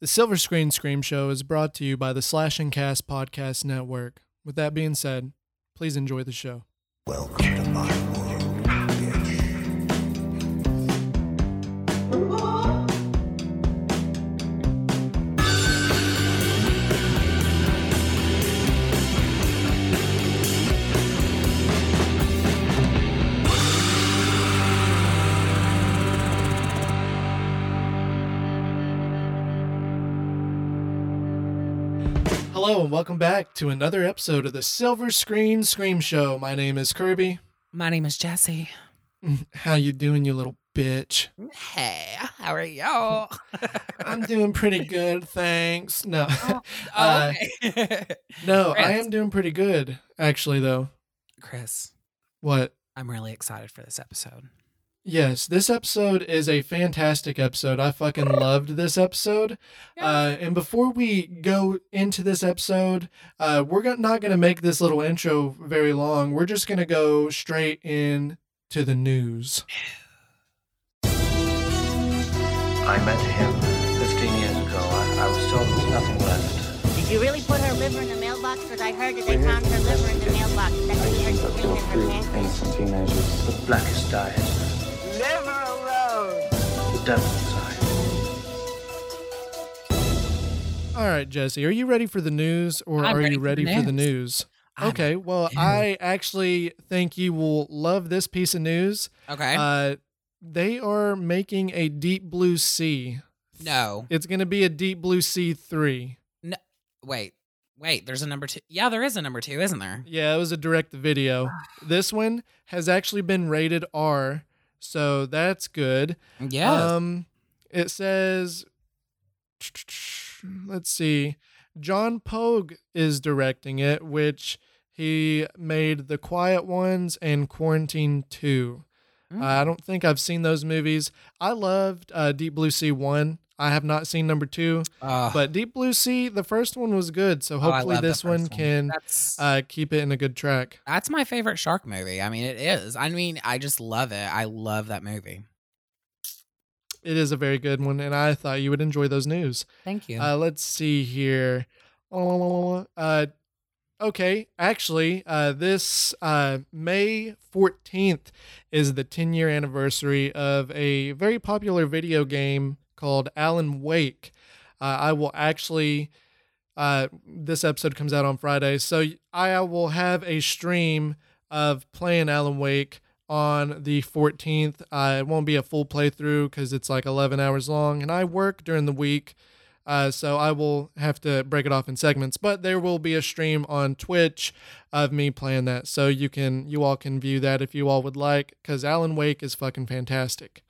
The Silver Screen Scream Show is brought to you by the Slash 'N Slash Podcast Network. With that being said, please enjoy the show. Welcome to my world, Hello and welcome back to another episode of the Silver Screen Scream Show. My name is Kirby. My name is Jesse. How you doing, you little bitch? Hey, how are y'all? I'm doing pretty good, thanks. No. Oh, okay. No, Chris. I am doing pretty good, actually, though. Chris. What? I'm really excited for this episode. Yes, this episode is a fantastic episode. I fucking loved this episode. Yeah. And before we go into this episode, we're not going to make this little intro very long. We're just going to go straight in to the news. I met him 15 years ago. I was told there was nothing left. Did you really put her liver in the mailbox? Because I heard that they found her liver in the mailbox. That was her scream in her pants. Innocent teenagers. The blackest diet. Never alone. The devil's eye. All right, Jesse, are you ready for the news, or are you ready for the news? Okay, well, I actually think you will love this piece of news. Okay. They are making a Deep Blue Sea. No. It's going to be a Deep Blue Sea 3. No. Wait, there's a number 2. Yeah, there is a number 2, isn't there? Yeah, it was a direct-to-video. This one has actually been rated R. So that's good. Yeah. It says, let's see, John Pogue is directing it, which he made The Quiet Ones and Quarantine 2. Mm. I don't think I've seen those movies. I loved Deep Blue Sea 1. I have not seen number 2, but Deep Blue Sea, the first one was good. So hopefully this one can keep it in a good track. That's my favorite shark movie. I mean, it is. I mean, I just love it. I love that movie. It is a very good one. And I thought you would enjoy those news. Thank you. Let's see here. Okay. Actually, this May 14th is the 10-year anniversary of a very popular video game called Alan Wake. I will actually, this episode comes out on Friday, so I will have a stream of playing Alan Wake on the 14th. It won't be a full playthrough because it's like 11 hours long, and I work during the week, so I will have to break it off in segments. But there will be a stream on Twitch of me playing that, so you all can view that if you all would like, because Alan Wake is fucking fantastic.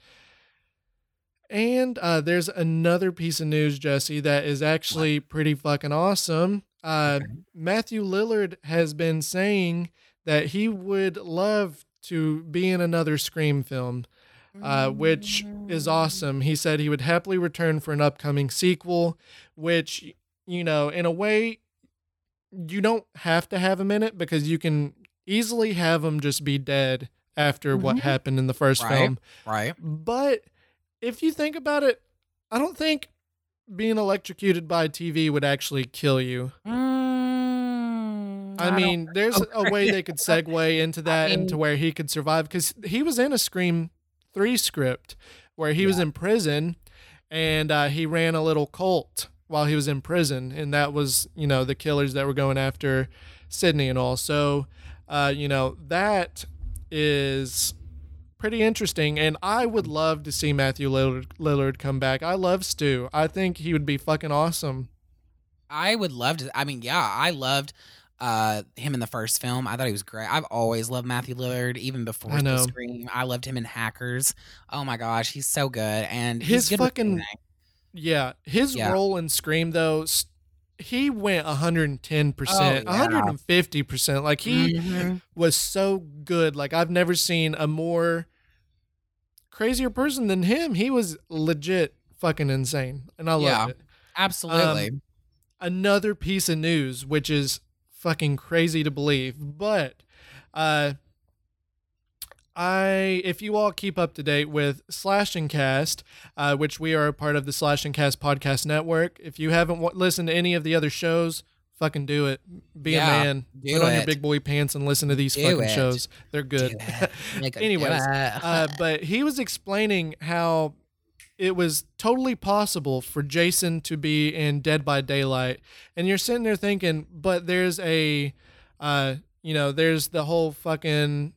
And there's another piece of news, Jesse, that is actually pretty fucking awesome. Matthew Lillard has been saying that he would love to be in another Scream film, which is awesome. He said he would happily return for an upcoming sequel, which, you know, in a way, you don't have to have him in it because you can easily have him just be dead after what happened in the first film. Right. But if you think about it, I don't think being electrocuted by TV would actually kill you. I mean, there's a way they could segue into that, into where he could survive, because he was in a Scream 3 script where he was in prison, and he ran a little cult while he was in prison, and that was, you know, the killers that were going after Sydney and all. So, you know, that is pretty interesting, and I would love to see Matthew Lillard come back. I love Stu. I think he would be fucking awesome. I would love to. I mean, yeah, I loved him in the first film. I thought he was great. I've always loved Matthew Lillard, even before the Scream. I loved him in Hackers. Oh my gosh, he's so good. And his fucking role in Scream, though, he went 110%, 150%. Like, he was so good. Like, I've never seen a more crazier person than him. He was legit fucking insane. And I loved it. Absolutely. Another piece of news, which is fucking crazy to believe, but If you all keep up to date with Slash 'N Cast, which we are a part of the Slash 'N Cast Podcast Network, if you haven't listened to any of the other shows, fucking do it. Be a man. Put on your big boy pants and listen to these fucking shows. They're good. Anyways, but he was explaining how it was totally possible for Jason to be in Dead by Daylight. And you're sitting there thinking, but there's a, there's the whole fucking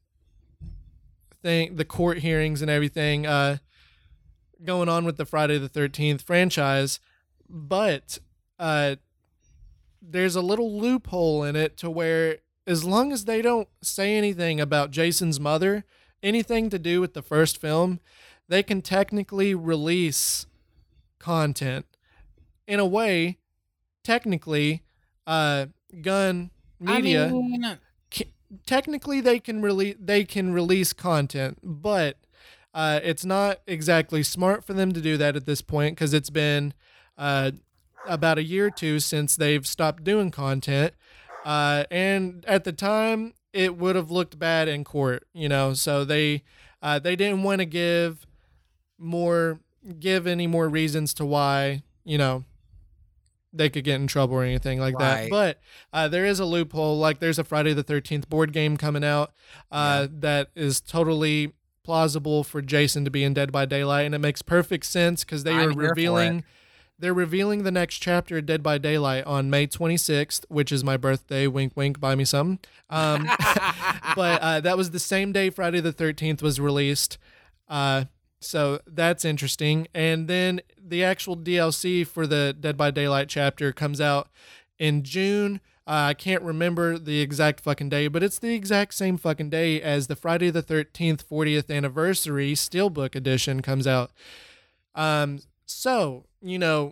thing, the court hearings and everything going on with the Friday the 13th franchise. But there's a little loophole in it to where as long as they don't say anything about Jason's mother, anything to do with the first film, they can technically release content. In a way, technically, Gun Media, technically they can release content, but it's not exactly smart for them to do that at this point because it's been about a year or two since they've stopped doing content. And at the time, it would have looked bad in court, so they didn't want to give any more reasons to why they could get in trouble or anything like that. But there is a loophole. Like there's a Friday the 13th board game coming out that is totally plausible for Jason to be in Dead by Daylight, and it makes perfect sense because they're revealing the next chapter of Dead by Daylight on May 26th, which is my birthday. Wink, wink. Buy me some. But that was the same day Friday the 13th was released. So that's interesting. And then the actual DLC for the Dead by Daylight chapter comes out in June. I can't remember the exact fucking day, but it's the exact same fucking day as the Friday the 13th 40th anniversary Steelbook edition comes out. So, we don't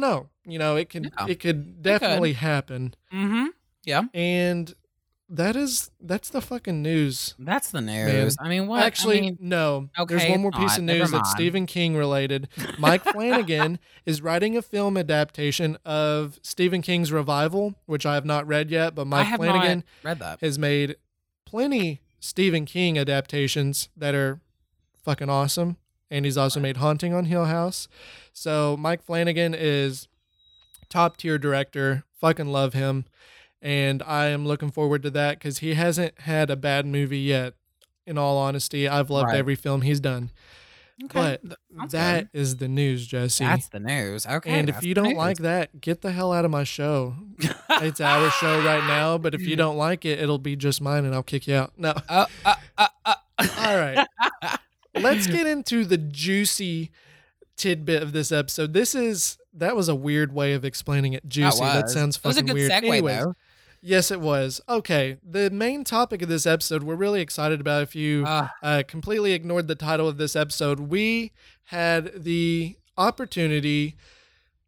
know. It could definitely happen. Mm-hmm. Yeah. And that's the fucking news. That's the news. Man. I mean, what? Actually, no. Okay, there's one more piece of news that's Stephen King related. Mike Flanagan is writing a film adaptation of Stephen King's Revival, which I have not read yet, but Mike Flanagan has made plenty Stephen King adaptations that are fucking awesome. And he's also made Haunting on Hill House. So Mike Flanagan is top tier director. Fucking love him. And I am looking forward to that because he hasn't had a bad movie yet. In all honesty, I've loved every film he's done. Okay. But that is the news, Jesse. That's the news. Okay. And if you don't like that, get the hell out of my show. It's our show right now, but if you don't like it, it'll be just mine and I'll kick you out. No. All right. Let's get into the juicy tidbit of this episode. That was a weird way of explaining it. Juicy. That sounds fucking weird. It was a good segue, anyways, though. Yes, it was. Okay. The main topic of this episode, we're really excited about. If you completely ignored the title of this episode, we had the opportunity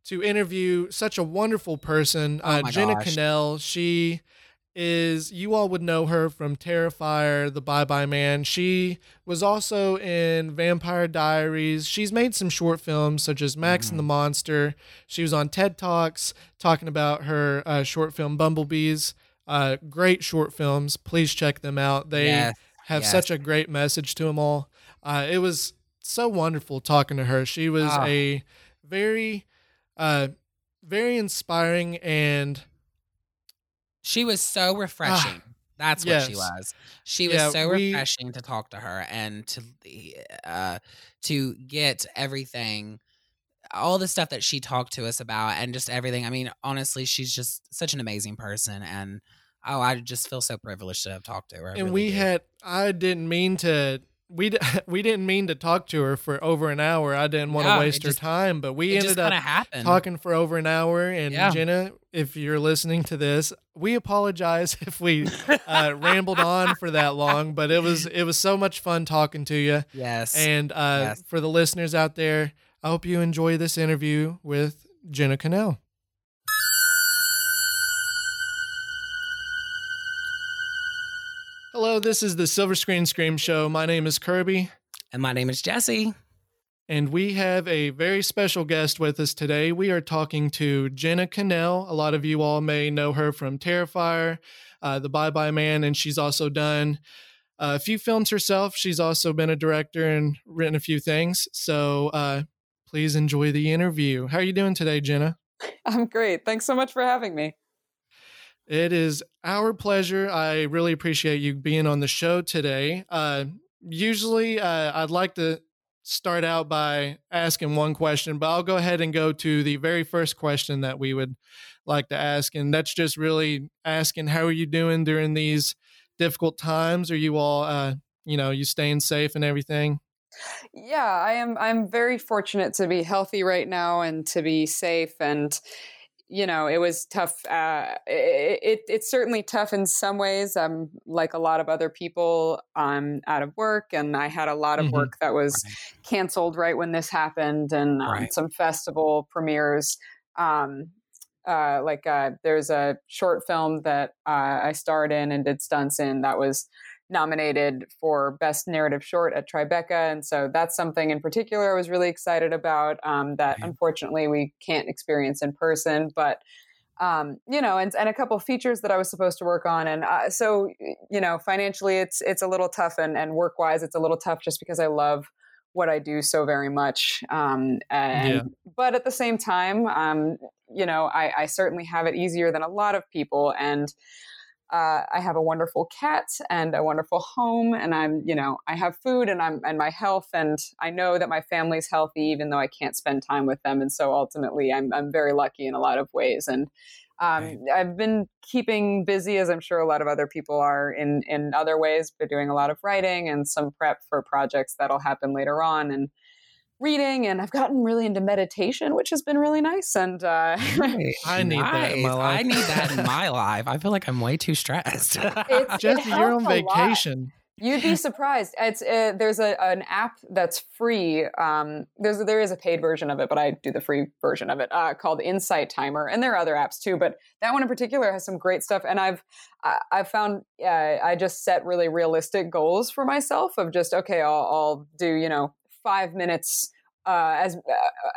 to interview such a wonderful person, Jenna Kanell. She is, you all would know her from Terrifier, The Bye-Bye Man. She was also in Vampire Diaries. She's made some short films such as Max and the Monster. She was on TED Talks talking about her short film Bumblebees. Great short films. Please check them out. They have such a great message to them all. It was so wonderful talking to her. She was a very, very inspiring and... She was so refreshing. That's what she was. She was so refreshing to talk to her and to get everything, all the stuff that she talked to us about and just everything. I mean, honestly, she's just such an amazing person. And, I just feel so privileged to have talked to her. We didn't mean to talk to her for over an hour. I didn't want to waste her time, but we ended up talking for over an hour. And Jenna, if you're listening to this, we apologize if we rambled on for that long, but it was so much fun talking to you. Yes. And for the listeners out there, I hope you enjoy this interview with Jenna Kanell. Hello, this is the Silver Screen Scream Show. My name is Kirby. And my name is Jesse. And we have a very special guest with us today. We are talking to Jenna Kanell. A lot of you all may know her from Terrifier, The Bye-Bye Man, and she's also done a few films herself. She's also been a director and written a few things. So please enjoy the interview. How are you doing today, Jenna? I'm great. Thanks so much for having me. It is our pleasure. I really appreciate you being on the show today. Usually, I'd like to start out by asking one question, but I'll go ahead and go to the very first question that we would like to ask. And that's just really asking, how are you doing during these difficult times? Are you all, you staying safe and everything? Yeah, I am. I'm very fortunate to be healthy right now and to be safe. And it was tough. It's certainly tough in some ways. I'm like a lot of other people, I'm out of work, and I had a lot of work that was canceled right when this happened, and some festival premieres. There's a short film that I starred in and did stunts in that was nominated for Best Narrative Short at Tribeca. And so that's something in particular I was really excited about that unfortunately we can't experience in person, but and a couple features that I was supposed to work on. And so, financially it's a little tough, and work wise, it's a little tough just because I love what I do so very much. But at the same time, I certainly have it easier than a lot of people. And I have a wonderful cat and a wonderful home, and I have food and my health, and I know that my family's healthy, even though I can't spend time with them. And so ultimately I'm very lucky in a lot of ways. And, I've been keeping busy, as I'm sure a lot of other people are in other ways, but doing a lot of writing and some prep for projects that'll happen later on, and reading, and I've gotten really into meditation, which has been really nice. And I need that in my life. I feel like I'm way too stressed. Jesse, you're on vacation. You'd be surprised. It's there's an app that's free. There is a paid version of it, but I do the free version of it called Insight Timer, and there are other apps too. But that one in particular has some great stuff. And I've found I just set really realistic goals for myself of just I'll do 5 minutes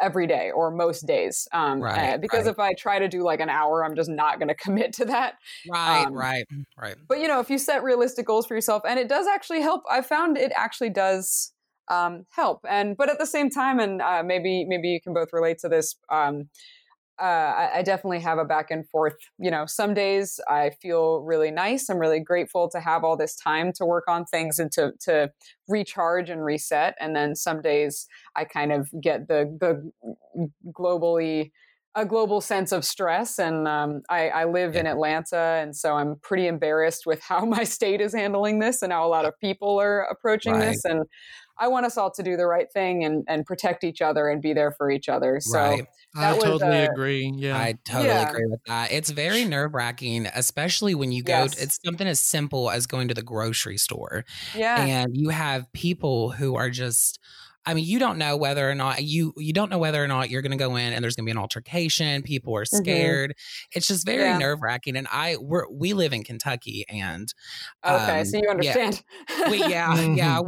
every day or most days. Because if I try to do like an hour, I'm just not going to commit to that. Right. But if you set realistic goals for yourself, and it does actually help, I found it actually does help. But at the same time, and maybe you can both relate to this. I definitely have a back and forth. Some days I feel really nice. I'm really grateful to have all this time to work on things and to recharge and reset. And then some days I kind of get a global sense of stress. And I live in Atlanta, and so I'm pretty embarrassed with how my state is handling this and how a lot of people are approaching this. And I want us all to do the right thing and protect each other and be there for each other. So I totally agree. Yeah, I totally agree with that. It's very nerve-wracking, especially when you go to, it's something as simple as going to the grocery store. Yeah. And you have people who are just, you don't know whether or not you're going to go in and there's going to be an altercation. People are scared. Mm-hmm. It's just very nerve-wracking. And we live in Kentucky, and so you understand. Yeah,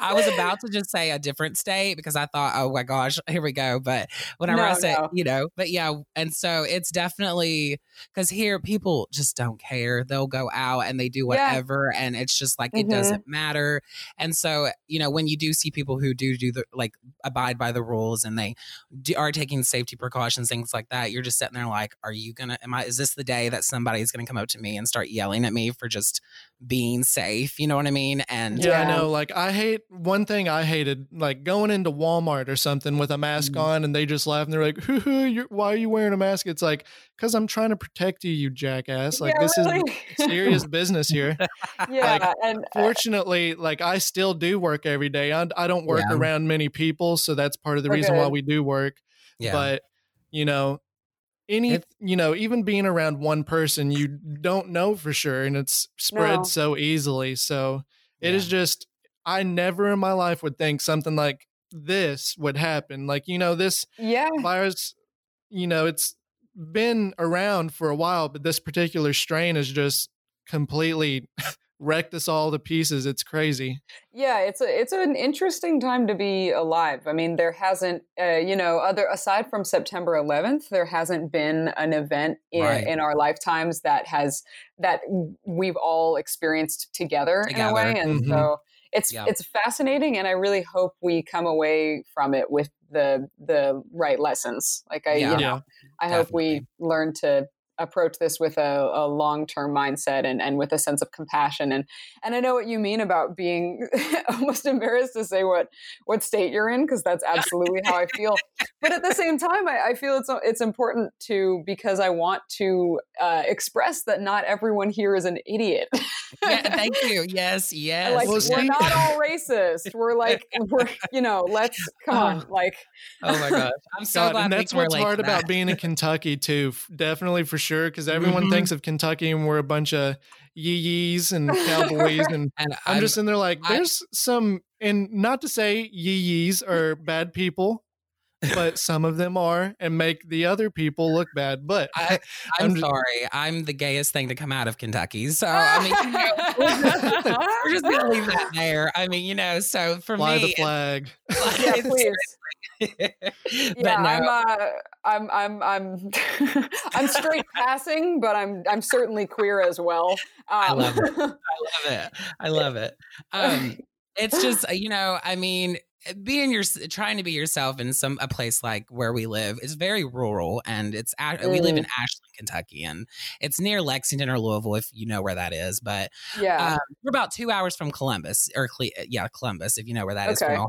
I was about to just say a different state because I thought, oh my gosh, here we go. But whenever I said, but yeah. And so it's definitely because here people just don't care. They'll go out and they do whatever. And it's just like, it doesn't matter. And so, when you do see people who do abide by the rules and they are taking safety precautions, things like that, you're just sitting there like, is this the day that somebody's going to come up to me and start yelling at me for just being safe? You know what I mean? And I know, like one thing I hated, like going into Walmart or something with a mask on, and they just laugh and they're like, why are you wearing a mask? It's like, because I'm trying to protect you, you jackass. Like this is serious business here. Fortunately, I still do work every day. I don't work around many people. So that's part of the reason why we do work. Yeah. But, even being around one person, you don't know for sure. And it's spread so easily. So it is just, I never in my life would think something like this would happen. Like, this virus, it's been around for a while, but this particular strain is just completely wrecked us all to pieces. It's crazy. Yeah, it's an interesting time to be alive. I mean, there hasn't, aside from September 11th, there hasn't been an event in our lifetimes that we've all experienced together. In a way. And mm-hmm. so it's fascinating. And I really hope we come away from it with the right lessons. I hope we learn to approach this with a long-term mindset and with a sense of compassion. And I know what you mean about being almost embarrassed to say what state you're in, because that's absolutely how I feel. But at the same time, I feel it's important to, because I want to express that not everyone here is an idiot. Yeah, thank you. Yes. We're not all racist. Oh my gosh. I'm so glad. And that's what's hard about being in Kentucky too. Definitely, for sure, because everyone mm-hmm. thinks of Kentucky and we're a bunch of yee-yees and cowboys, and I'm just in there like, there's some, and not to say yee-yees are bad people, but some of them are and make the other people look bad. But I'm sorry, I'm the gayest thing to come out of Kentucky. So I mean, we're just gonna leave that there. I mean, so for fly me, fly the flag. Yeah, please. I'm straight passing, but I'm certainly queer as well. I love it. It's just, trying to be yourself in a place like where we live is very rural, and it's we live in Ashland, Kentucky, and it's near Lexington or Louisville, if you know where that is. But we're about 2 hours from Columbus, Columbus, if you know where that is, from Ohio.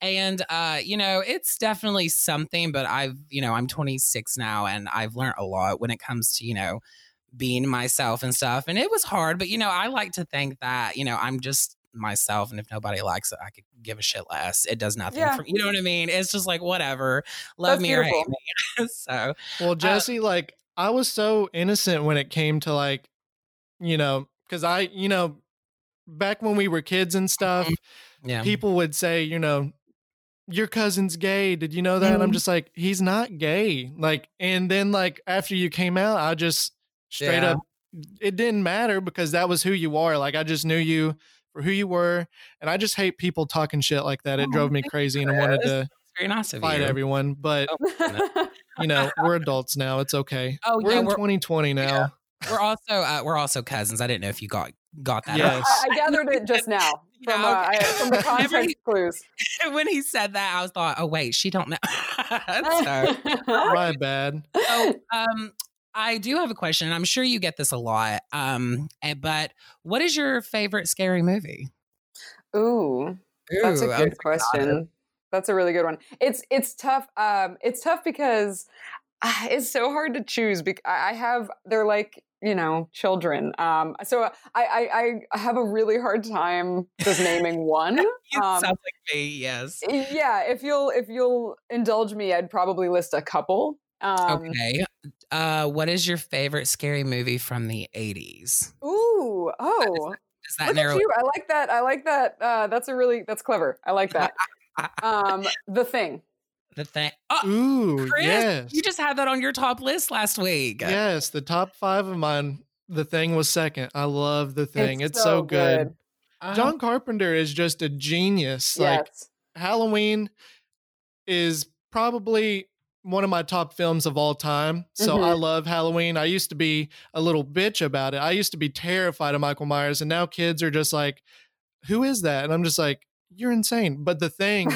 And, it's definitely something, but I'm 26 now, and I've learned a lot when it comes to, being myself and stuff. And it was hard, but, I like to think that, I'm just myself. And if nobody likes it, I could give a shit less. It does nothing for me. You know what I mean? It's just like, whatever, love me or hate me. So, well, Jesse, I was so innocent when it came to because I, back when we were kids and stuff, yeah. people would say, your cousin's gay. Did you know that? Mm-hmm. And I'm just like, he's not gay. And then after you came out, I just straight up, it didn't matter, because that was who you are. I just knew you for who you were. And I just hate people talking shit like that. It drove me crazy. And I wanted to fight everyone, but we're adults now. It's okay. Oh, we're in 2020 now. Yeah. We're also cousins. I didn't know if you got that. Yes. I gathered it just now from the context clues. When he said that, I was like, oh wait, she don't know. My bad. So, I do have a question, and I'm sure you get this a lot. But what is your favorite scary movie? Ooh, that's a good question. That's a really good one. It's tough. It's tough because it's so hard to choose. Because they're like, children. So I have a really hard time just naming one. It sounds like me, yes. Yeah, if you'll indulge me, I'd probably list a couple. Okay. What is your favorite scary movie from the 80s? Ooh, oh. Is that narrow? Look at you. I like that. That's clever. I like that. The Thing. The Thing. Oh, ooh, Chris, yes. You just had that on your top list last week. Yes, the top 5 of mine. The Thing was second. I love The Thing. It's so good. John Carpenter is just a genius. Yes. Halloween is probably one of my top films of all time. So mm-hmm. I love Halloween. I used to be a little bitch about it. I used to be terrified of Michael Myers, and now kids are just like, who is that? And I'm just like, you're insane. But The Thing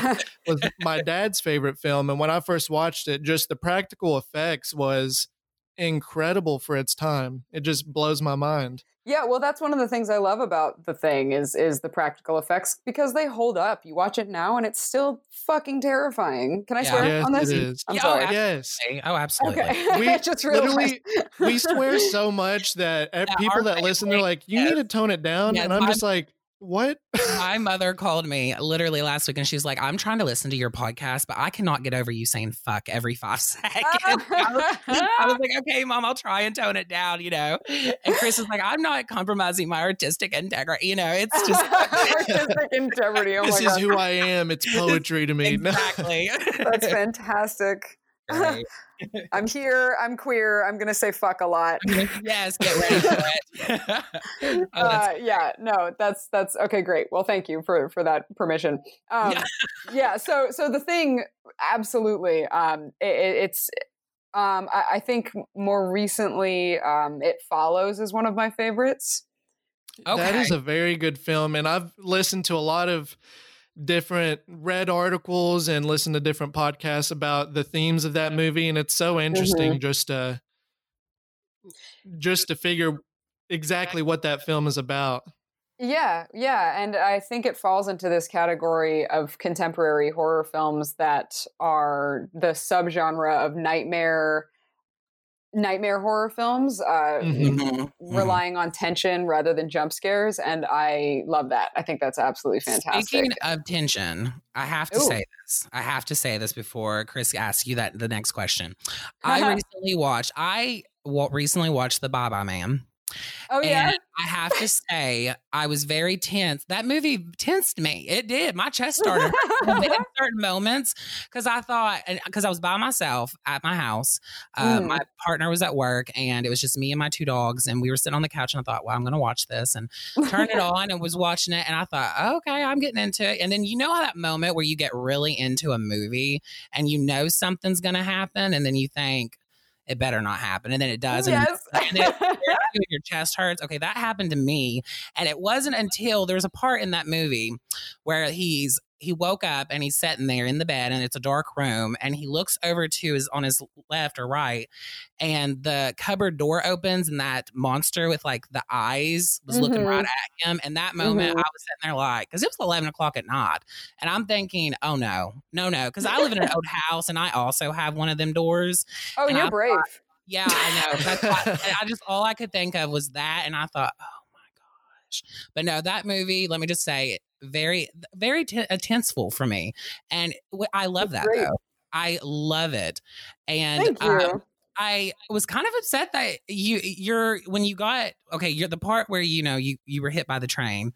was my dad's favorite film. And when I first watched it, just the practical effects was incredible for its time. It just blows my mind. Yeah, well, that's one of the things I love about The Thing is the practical effects, because they hold up. You watch it now and it's still fucking terrifying. Can I swear on this? It is. I'm sorry. Yes. Oh, absolutely. Okay. We just literally we swear so much that people that listen, they're like, you need to tone it down. Yes, and I'm just like, what? My mother called me literally last week, and she's like, I'm trying to listen to your podcast, but I cannot get over you saying fuck every 5 seconds. I was like, okay, Mom, I'll try and tone it down, And Chris is like, I'm not compromising my artistic integrity. It's just artistic integrity. Oh my God. This is who I am. It's poetry to me. Exactly. That's fantastic. Right? I'm here. I'm queer. I'm going to say fuck a lot. Yes, get ready for it. Yeah, no, that's okay. Great. Well, thank you for that permission. Yeah. So The Thing, absolutely. I think more recently, It Follows is one of my favorites. Okay. That is a very good film. And I've listened to a lot of read articles and listened to different podcasts about the themes of that movie. And it's so interesting just to figure exactly what that film is about. Yeah. Yeah. And I think it falls into this category of contemporary horror films that are the subgenre of nightmare horror films, relying on tension rather than jump scares. And I love that. I think that's absolutely fantastic. Speaking of tension, I have to say this. I have to say this before Chris asks you the next question. I recently watched The Bye-Bye Man. Oh, yeah. And I have to say, I was very tense. That movie tensed me. It did. My chest started in certain moments because I thought, because I was by myself at my house. My partner was at work and it was just me and my two dogs. And we were sitting on the couch and I thought, well, I'm going to watch this, and turned it on and was watching it. And I thought, okay, I'm getting into it. And then you know how that moment where you get really into a movie and you know something's going to happen, and then you think, it better not happen. And then it does. Yes. And your chest hurts. Okay, that happened to me. And it wasn't until there's a part in that movie where he woke up and he's sitting there in the bed and it's a dark room and he looks over to on his left or right and the cupboard door opens and that monster with like the eyes was looking right at him. And that moment I was sitting there like, cause it was 11 o'clock at night and I'm thinking, oh no. Cause I live in an old house and I also have one of them doors. Oh, and you're brave. Thought, yeah, I know. That's all I could think of was that. And I thought, oh my gosh, but no, that movie, let me just say it, very, very tenseful for me. And I love that, though. I love it. And I was kind of upset that you're the part where, you know, you were hit by the train.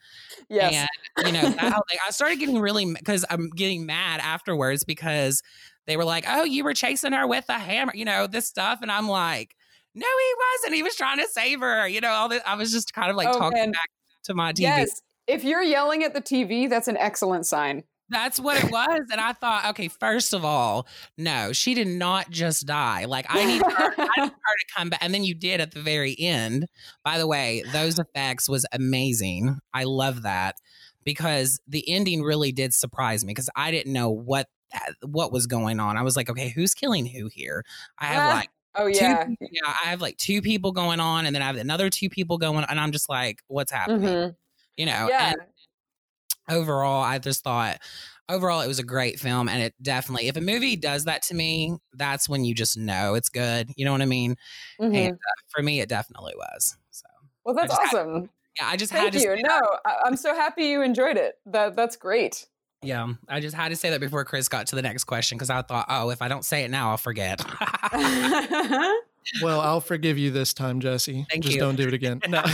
Yes. And, you know, I started getting really, because I'm getting mad afterwards because they were like, oh, you were chasing her with a hammer, you know, this stuff. And I'm like, no, he wasn't. He was trying to save her. You know, all this. I was just kind of like talking back to my TV. Yes. If you're yelling at the TV, that's an excellent sign. That's what it was. And I thought, okay, first of all, no, she did not just die. Like, I need her to come back. And then you did at the very end. By the way, those effects was amazing. I love that because the ending really did surprise me because I didn't know what was going on. I was like, okay, who's killing who here? I have like two people going on and then I have another two people going on. And I'm just like, what's happening? You know, and overall, I just thought it was a great film. And it definitely, if a movie does that to me, that's when you just know it's good. You know what I mean? And for me, it definitely was. So, well, that's awesome. Thank you. I'm so happy you enjoyed it. That's great. Yeah, I just had to say that before Chris got to the next question because I thought, oh, if I don't say it now, I'll forget. Well, I'll forgive you this time, Jesse. Thank you. Just don't do it again. No.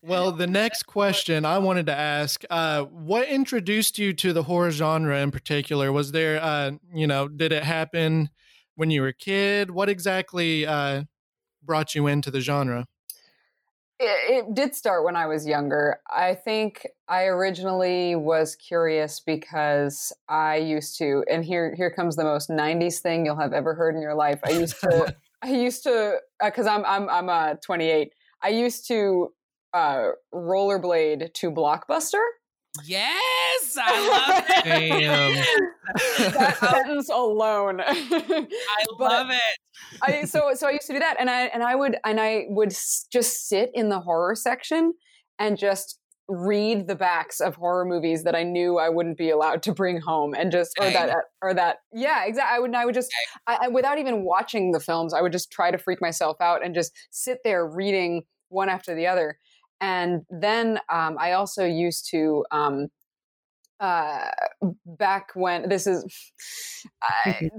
Well, the next question I wanted to ask, what introduced you to the horror genre in particular? Was there, did it happen when you were a kid? What exactly brought you into the genre? It did start when I was younger. I think I originally was curious because I used to, and here comes the most 90s thing you'll have ever heard in your life. I used to, because I'm 28. I used to rollerblade to Blockbuster. Yes, I love it. That sentence alone. I love it. So I used to do that, and I would just sit in the horror section and just read the backs of horror movies that I knew I wouldn't be allowed to bring home, and just or that yeah, exactly. I would just without even watching the films, I would just try to freak myself out and just sit there reading one after the other. And then I also used to back when this is,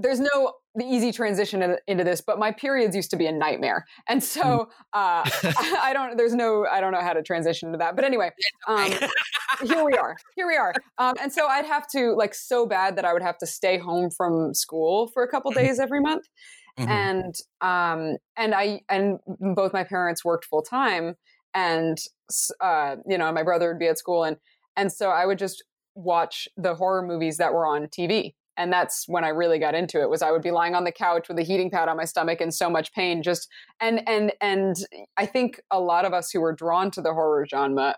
there's no easy transition into this, but my periods used to be a nightmare. And so, I don't know how to transition to that, but anyway, here we are. And so I'd have to, like, so bad that I would have to stay home from school for a couple days every month. Mm-hmm. And both my parents worked full time, and, you know, my brother would be at school, and so I would just watch the horror movies that were on TV. And that's when I really got into it, was I would be lying on the couch with a heating pad on my stomach in so much pain, just, and I think a lot of us who were drawn to the horror genre,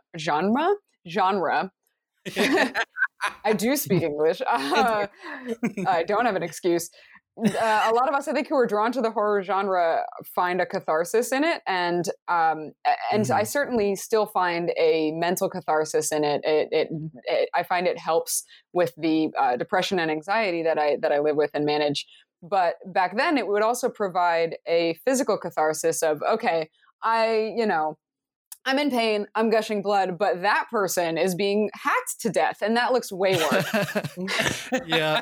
I do speak English. I don't have an excuse. A lot of us, I think, who are drawn to the horror genre find a catharsis in it, and mm-hmm. I certainly still find a mental catharsis in it. I find it helps with the depression and anxiety that I live with and manage. But back then, it would also provide a physical catharsis of, okay, I'm in pain, I'm gushing blood, but that person is being hacked to death, and that looks way worse. Yeah.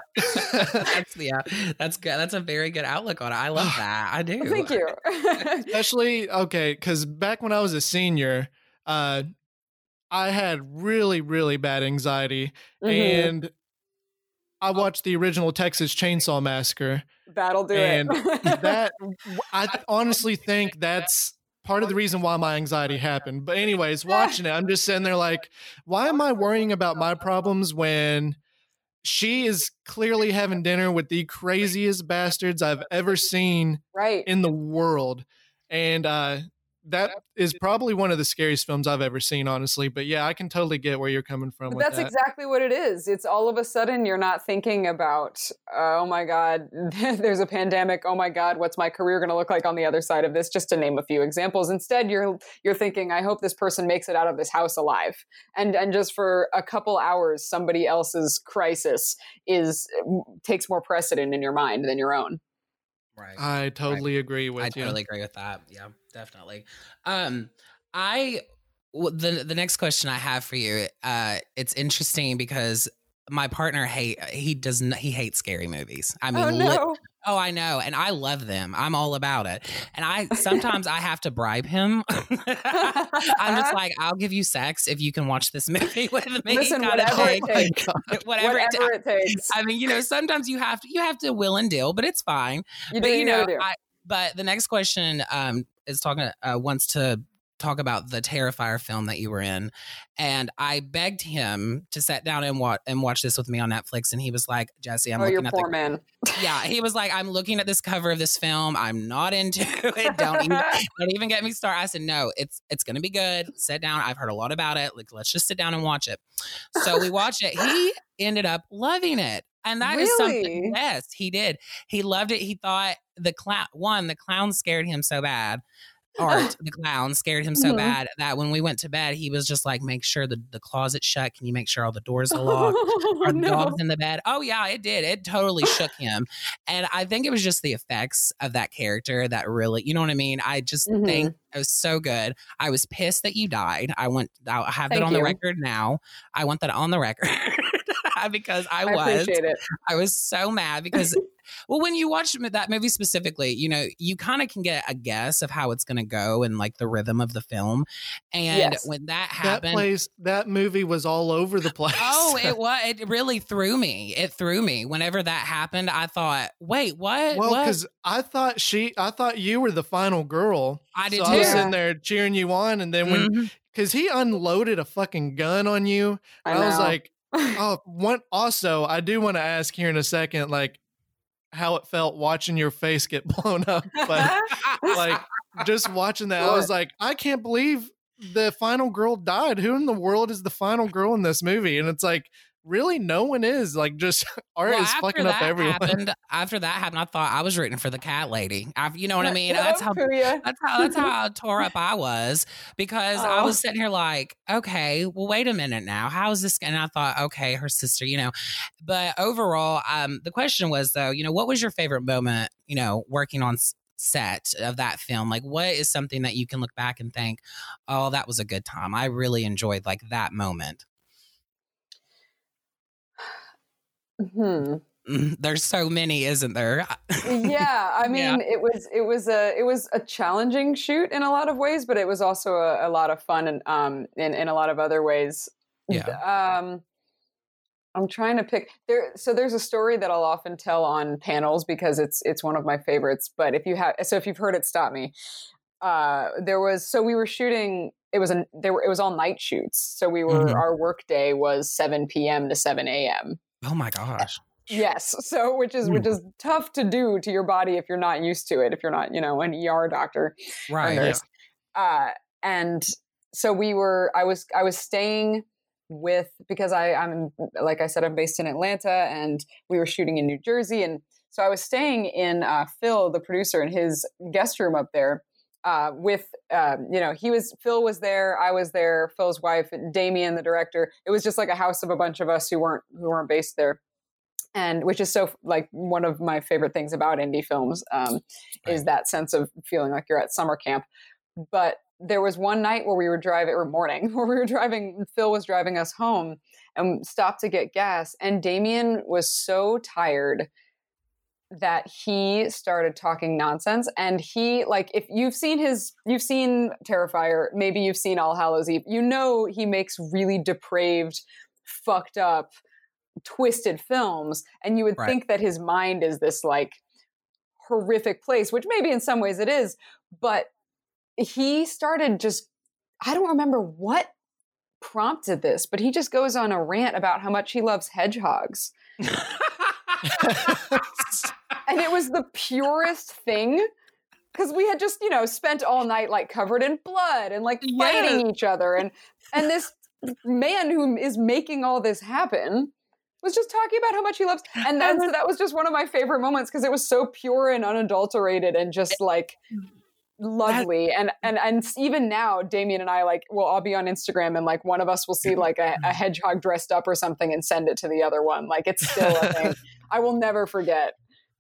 That's a very good outlook on it. I love that. I do. Well, thank you. Especially, okay, because back when I was a senior, I had really, really bad anxiety, mm-hmm. and I watched the original Texas Chainsaw Massacre. That'll do and it. And that, I honestly think that's part of the reason why my anxiety happened. But anyways, watching it, I'm just sitting there like, why am I worrying about my problems when she is clearly having dinner with the craziest bastards I've ever seen in the world? And that is probably one of the scariest films I've ever seen, honestly. But yeah, I can totally get where you're coming from. That's exactly what it is. It's all of a sudden you're not thinking about, oh my God, there's a pandemic. Oh my God, what's my career going to look like on the other side of this? Just to name a few examples. Instead, you're thinking, I hope this person makes it out of this house alive. And just for a couple hours, somebody else's crisis takes more precedent in your mind than your own. Right. I totally agree with that. Yeah, definitely. The next question I have for you, it's interesting because my partner hates scary movies. I mean, oh, I know. And I love them. I'm all about it. And sometimes I have to bribe him. I'm just like, I'll give you sex if you can watch this movie with me. Listen, whatever it takes. I mean, you know, sometimes you have to will and deal, but it's fine. But the next question wants to talk about the Terrifier film that you were in, and I begged him to sit down and watch this with me on Netflix, and he was like, Jesse, I'm looking at poor man. Yeah, he was like, I'm looking at this cover of this film, I'm not into it, don't even get me started. I said, no, it's gonna be good, sit down, I've heard a lot about it, like, let's just sit down and watch it. So we watched it. He ended up loving it. And that is something. Yes, he did. He loved it. He thought the clown scared him so bad. Art, the clown, scared him so mm-hmm. bad that when we went to bed, he was just like, make sure the closet's shut. Can you make sure all the doors are locked? Are the dogs in the bed? Oh, yeah, it did. It totally shook him. And I think it was just the effects of that character that really, you know what I mean? I just mm-hmm. think it was so good. I was pissed that you died. I'll have that on the record now. I want that on the record. Because I was so mad because, well, when you watch that movie specifically, you know, you kind of can get a guess of how it's going to go and like the rhythm of the film. And when that happened, that movie was all over the place. Oh, it was. It really threw me. It threw me. Whenever that happened, I thought, wait, what? Well, because I thought you were the final girl. I did too. I was sitting there cheering you on. And then because he unloaded a fucking gun on you, I was like, also, I do want to ask here in a second, like, how it felt watching your face get blown up. But like, just watching that, I was like, I can't believe the final girl died. Who in the world is the final girl in this movie? And it's like, really, no one is. Like, just Art is fucking up everyone. After that happened, I thought I was rooting for the cat lady. You know what I mean? That's how tore up I was, because I was sitting here like, okay, well, wait a minute now. How is this? And I thought, okay, her sister, you know. But overall, the question was though, you know, what was your favorite moment? You know, working on set of that film, like what is something that you can look back and think, oh, that was a good time. I really enjoyed like that moment. Mm-hmm. There's so many, isn't there? Yeah, I mean, yeah. It was a challenging shoot in a lot of ways, but it was also a lot of fun and in a lot of other ways. Yeah. I'm trying to pick there. So there's a story that I'll often tell on panels because it's one of my favorites. But if you've heard it, stop me. We were shooting. It was all night shoots. So we were our work day was 7 p.m. to 7 a.m. Oh my gosh. Yes. So which is tough to do to your body if you're not used to it. If you're not, an ER doctor, right? Yeah. And so I was staying with, because I'm like I said, I'm based in Atlanta and we were shooting in New Jersey. And so I was staying in Phil, the producer, in his guest room up there Phil was there. I was there, Phil's wife, Damien, the director. It was just like a house of a bunch of us who weren't based there. And which is so like one of my favorite things about indie films is that sense of feeling like you're at summer camp. But there was one night where we were driving, or morning, where we were driving, Phil was driving us home and stopped to get gas. And Damien was so tired that he started talking nonsense. And he, like, if you've seen Terrifier, maybe you've seen All Hallows Eve, he makes really depraved, fucked up, twisted films. And you would think that his mind is this like horrific place, which maybe in some ways it is, but he started I don't remember what prompted this, but he just goes on a rant about how much he loves hedgehogs. And it was the purest thing, because we had just, spent all night like covered in blood and like fighting each other. And this man who is making all this happen was just talking about how much he loves. And then that was just one of my favorite moments, because it was so pure and unadulterated and just like... lovely. And even now, Damien and I, like, we'll all be on Instagram and like one of us will see like a hedgehog dressed up or something and send it to the other one. Like, it's still a thing. I will never forget.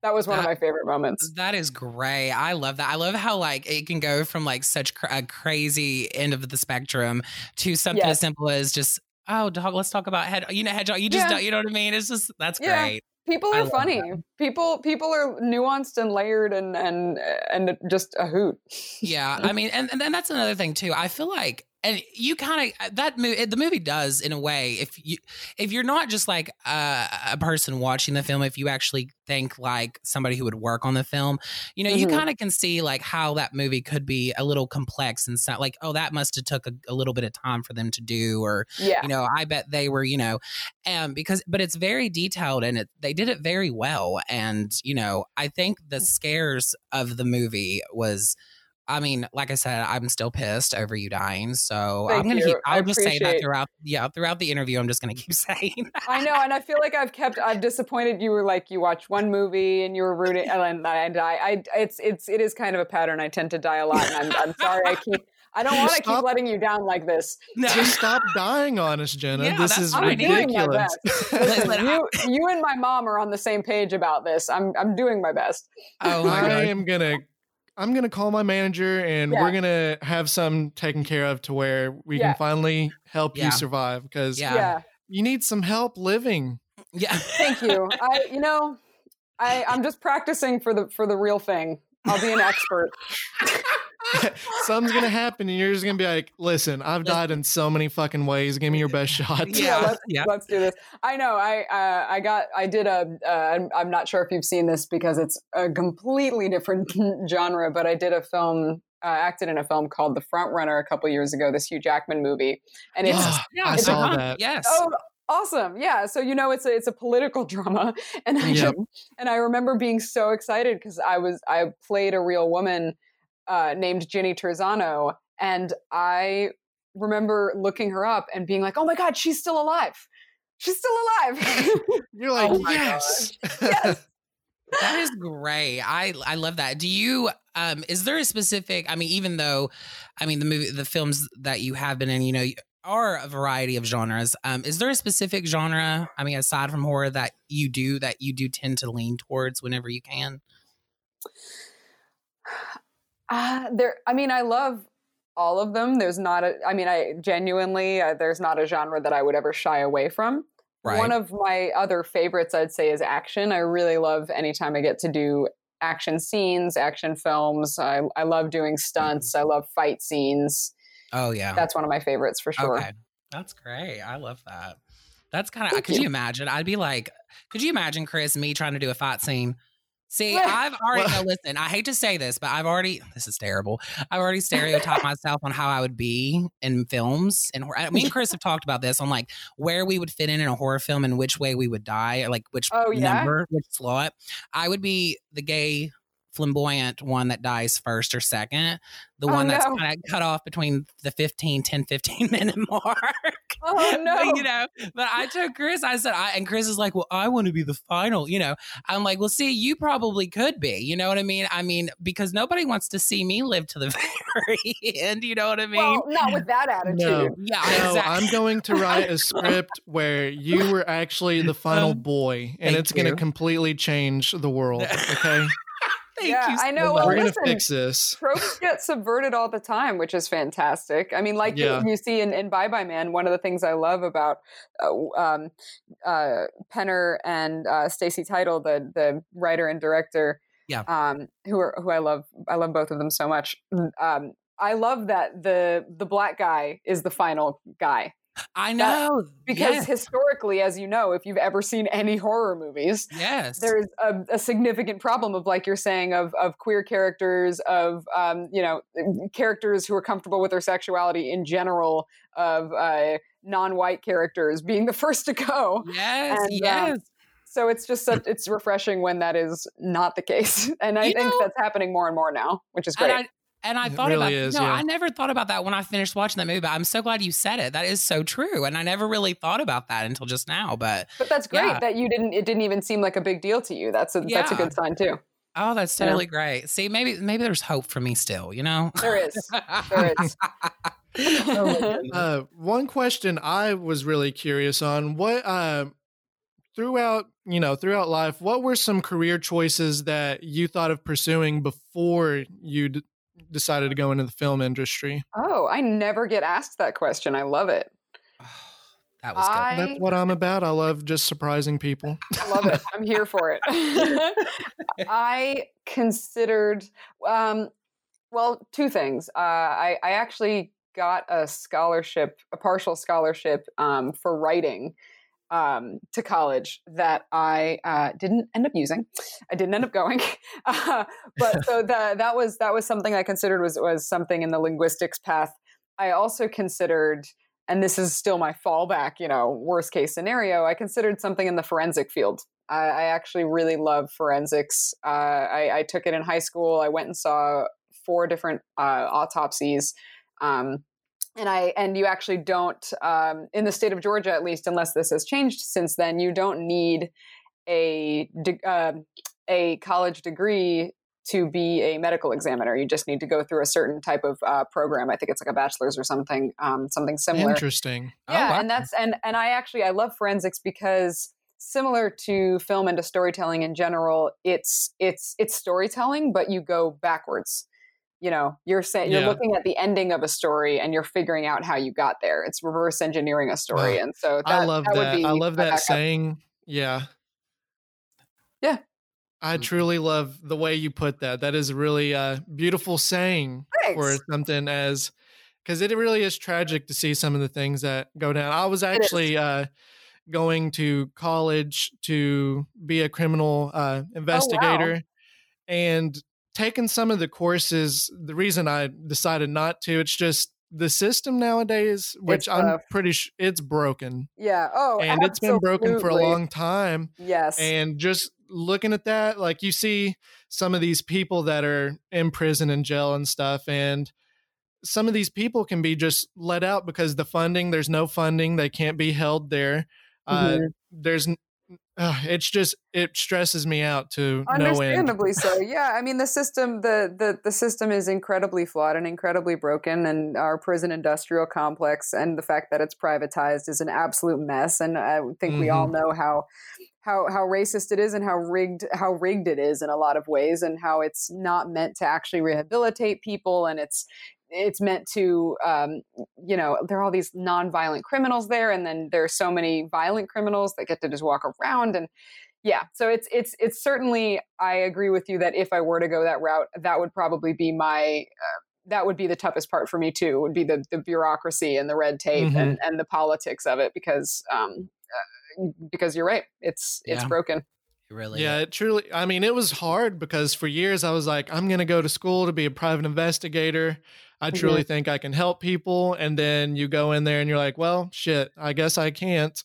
That was one of my favorite moments. That is great. I love that. I love how like it can go from like such a crazy end of the spectrum to something as simple as just, oh, dog, let's talk about hedgehog. You just don't, you know what I mean? It's just, that's great. Yeah. People are funny. That. People are nuanced and layered and just a hoot. Yeah, I mean, and that's another thing too. I feel like, and you kind of the movie does in a way. If you're not just like a person watching the film, if you actually think like somebody who would work on the film, you kind of can see like how that movie could be a little complex and stuff. Like, oh, that must have took a little bit of time for them to do, or I bet they were, because it's very detailed and they did it very well. And I think the scares of the movie was. I mean, like I said, I'm still pissed over you dying. So I'll just say that throughout the interview, I'm just going to keep saying that. I know. And I feel like I've disappointed you. Were like, you watched one movie and you were rooting it is kind of a pattern. I tend to die a lot. And I'm sorry. I don't want to keep letting you down like this. No. Just stop dying on us, Jenna. Yeah, this is ridiculous. Listen, you and my mom are on the same page about this. I'm doing my best. Oh, my God. I'm going to call my manager and we're going to have some taken care of to where we can finally help you survive, because you need some help living. Yeah. Thank you. I'm just practicing for the real thing. I'll be an expert. Something's going to happen and you're just going to be like, listen, I've died in so many fucking ways. Give me your best shot. Yeah. Let's do this. I know. I'm not sure if you've seen this because it's a completely different genre, but I did a film, acted in a film called The Front Runner a couple years ago, this Hugh Jackman movie. And it's, I saw that. Yes. Oh, awesome. Yeah. So, it's a political drama. And I remember being so excited because I played a real woman named Ginny Terzano. And I remember looking her up and being like, oh my God, she's still alive. She's still alive. You're like, oh yes. Yes. That is great. I love that. Do you, is there a specific, the films that you have been in, are a variety of genres. Is there a specific genre, aside from horror, that you do tend to lean towards whenever you can? I love all of them. There's not a genre that I would ever shy away from. Right. One of my other favorites, I'd say, is action. I really love anytime I get to do action scenes, action films. I love doing stunts. I love fight scenes. Oh, yeah. That's one of my favorites for sure. Okay. That's great. I love that. That's kind of, could you imagine? I'd be like, could you imagine, Chris, me trying to do a fight scene? See, I've already, no, listen, I hate to say this, but this is terrible. I've already stereotyped myself on how I would be in films. And me and Chris have talked about this on like where we would fit in a horror film and which way we would die, or like which number, which slot. I would be the gay, flamboyant one that dies first or second. The one that's kind of cut off between the 10, 15 minute mark. Oh, no. But, you know, but I took Chris, I said, and Chris is like, well, I want to be the final, you know. I'm like, well, see, you probably could be, you know what I mean? I mean, because nobody wants to see me live to the very end, you know what I mean? Well, not with that attitude. No, yeah, no, exactly. I'm going to write a script where you were actually the final boy, and it's going to completely change the world, okay? Yeah, I know. Well, we're going to fix this. Tropes get subverted all the time, which is fantastic. I mean, like you see in Bye-Bye Man, one of the things I love about Penner and Stacy Title, the writer and director, who I love. I love both of them so much. I love that the black guy is the final guy. I know. Because historically, as you know, if you've ever seen any horror movies, there's a significant problem of, like you're saying, of queer characters, of, you know, characters who are comfortable with their sexuality in general, of non-white characters being the first to go. So it's just it's refreshing when that is not the case. And I think that's happening more and more now, which is great. And I thought about it. No, I never thought about that when I finished watching that movie, but I'm so glad you said it. That is so true. And I never really thought about that until just now. But that's great that you didn't, it didn't even seem like a big deal to you. That's a good sign too. Oh, that's totally great. See, maybe there's hope for me still, you know? There is. One question I was really curious on, what throughout life, what were some career choices that you thought of pursuing before you'd decided to go into the film industry? Oh, I never get asked that question. I love it. Oh, that was good. That's what I'm about. I love just surprising people. I love it. I'm here for it. I considered, two things. I actually got a partial scholarship for writing to college that I didn't end up using. I didn't end up going. But so that was something I considered was something in the linguistics path. I also considered, and this is still my fallback, you know, worst case scenario, I considered something in the forensic field. I actually really love forensics. I took it in high school. I went and saw 4 different autopsies. And you actually don't, in the state of Georgia, at least, unless this has changed since then, you don't need a college degree to be a medical examiner. You just need to go through a certain type of program. I think it's like a bachelor's or something similar. Interesting. Yeah, oh, wow. And that's and I love forensics because, similar to film and to storytelling in general, it's storytelling, but you go backwards. You know, you're saying you're looking at the ending of a story and you're figuring out how you got there. It's reverse engineering a story. Wow. And so I love that saying. Yeah. Yeah. I truly love the way you put that. That is a really beautiful saying. Thanks. For something as, because it really is tragic to see some of the things that go down. I was actually going to college to be a criminal investigator. Oh, wow. And taking some of the courses, the reason I decided not to, it's just the system nowadays, which I'm pretty sure it's broken. Yeah. Oh, and absolutely. It's been broken for a long time. Yes. And just looking at that, like you see some of these people that are in prison and jail and stuff, and some of these people can be just let out because there's no funding. They can't be held there. Mm-hmm. It stresses me out to no end. Understandably so. Yeah. I mean, the system, the system is incredibly flawed and incredibly broken, and our prison industrial complex and the fact that it's privatized is an absolute mess. And I think we all know how racist it is and how rigged it is in a lot of ways, and how it's not meant to actually rehabilitate people. And it's, it's meant to, you know, there are all these non-violent criminals there, and then there are so many violent criminals that get to just walk around. And yeah, so it's certainly, I agree with you that if I were to go that route, that would probably be my, that would be the toughest part for me too, would be the bureaucracy and the red tape mm-hmm. and the politics of it, because you're right. It's broken. Really? Yeah, it truly. I mean, it was hard because for years I was like, I'm going to go to school to be a private investigator. I truly think I can help people. And then you go in there and you're like, well, shit, I guess I can't.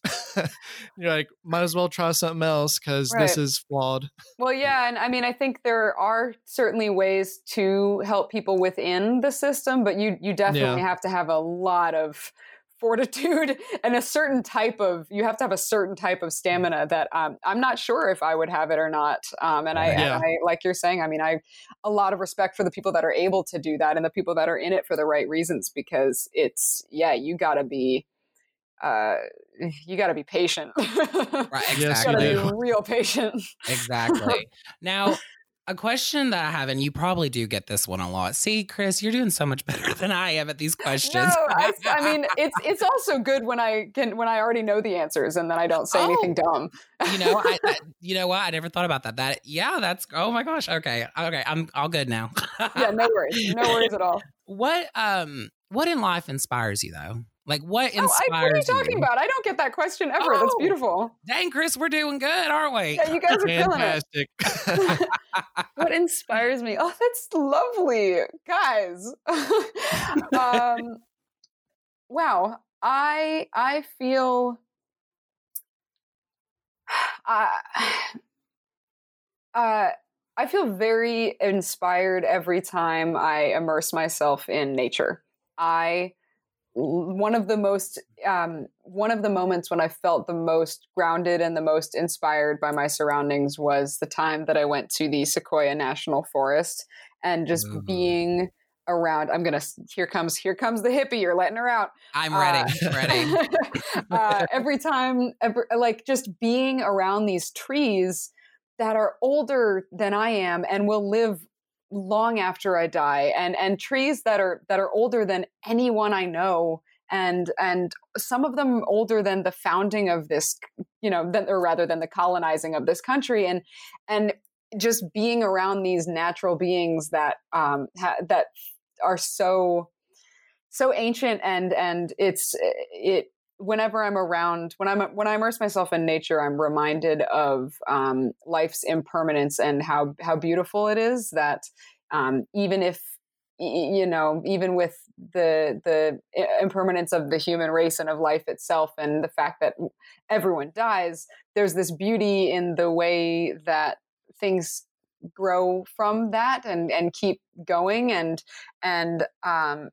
You're like, might as well try something else because this is flawed. Well, yeah. And I mean, I think there are certainly ways to help people within the system, but you definitely have to have a lot of fortitude and you have to have a certain type of stamina that I'm not sure if I would have it or not. And I, like you're saying, I mean, I have a lot of respect for the people that are able to do that and the people that are in it for the right reasons, because you gotta be patient. Right, exactly. Yes, you gotta be real patient. Exactly. Now, a question that I have, and you probably do get this one a lot. See, Chris, you're doing so much better than I am at these questions. No, I mean, it's also good when I already know the answers and then I don't say anything dumb. You know, you know what? I never thought about that. That's, oh my gosh. Okay. I'm all good now. Yeah, no worries. No worries at all. What in life inspires you though? Like, what inspires you? What are you talking about? I don't get that question ever. Oh, that's beautiful. Dang, Chris, we're doing good, aren't we? Yeah, you guys are fantastic. Killing it. What inspires me? Oh, that's lovely, guys. Wow, I feel I feel very inspired every time I immerse myself in nature. One of the moments when I felt the most grounded and the most inspired by my surroundings was the time that I went to the Sequoia National Forest and just being around. Here comes the hippie. You're letting her out. I'm ready. Every time, like just being around these trees that are older than I am and will live long after I die, and trees that are older than anyone I know, and some of them older than the founding of this, you know, rather than the colonizing of this country, and just being around these natural beings that that are so ancient, and it's when I immerse myself in nature, I'm reminded of life's impermanence and how beautiful it is that even with the impermanence of the human race and of life itself and the fact that everyone dies, there's this beauty in the way that things grow from that and keep going and the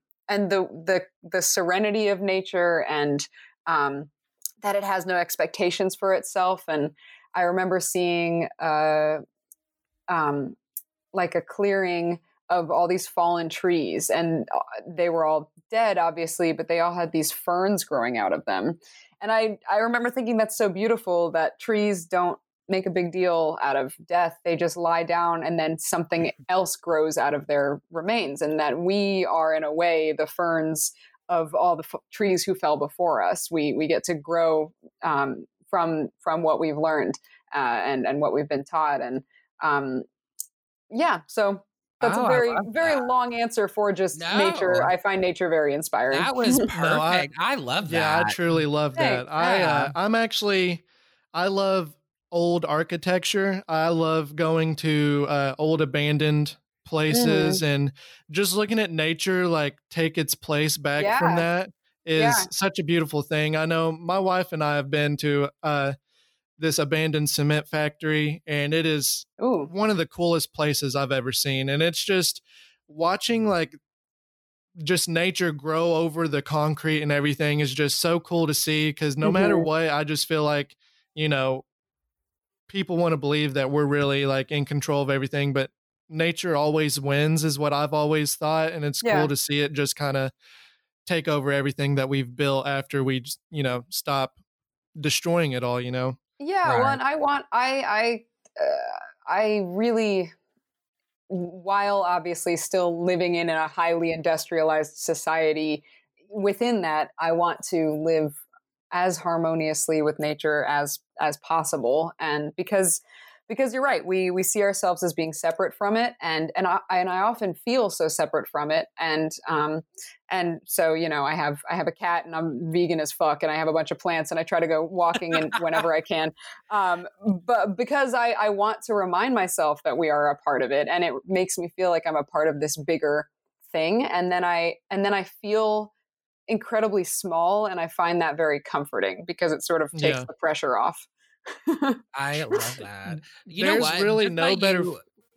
serenity of nature and that it has no expectations for itself. And I remember seeing like a clearing of all these fallen trees, and they were all dead, obviously, but they all had these ferns growing out of them. And I remember thinking that's so beautiful that trees don't make a big deal out of death. They just lie down and then something else grows out of their remains. And that we are, in a way, the ferns of all the trees who fell before us. We get to grow from what we've learned and what we've been taught. And so that's a very, very long answer for just nature. I find nature very inspiring. That was perfect. I love that. Yeah, I truly love that. I love old architecture. I love going to old abandoned places and just looking at nature like take its place back from that is such a beautiful thing. I know my wife and I have been to this abandoned cement factory, and it is one of the coolest places I've ever seen. And it's just watching like just nature grow over the concrete and everything is just so cool to see, because no matter what, I just feel like, you know, people want to believe that we're really like in control of everything, but nature always wins is what I've always thought. And it's cool to see it just kind of take over everything that we've built after we, you know, stop destroying it all, you know? Yeah. Right. Well, and I really while obviously still living in a highly industrialized society, within that, I want to live as harmoniously with nature as possible. And because you're right, we see ourselves as being separate from it. And I often feel so separate from it. And so, you know, I have a cat and I'm vegan as fuck and I have a bunch of plants and I try to go walking and whenever I can. But because I want to remind myself that we are a part of it, and it makes me feel like I'm a part of this bigger thing. And then I feel incredibly small, and I find that very comforting because it sort of takes the pressure off. I love that. There's know what? Really just no better.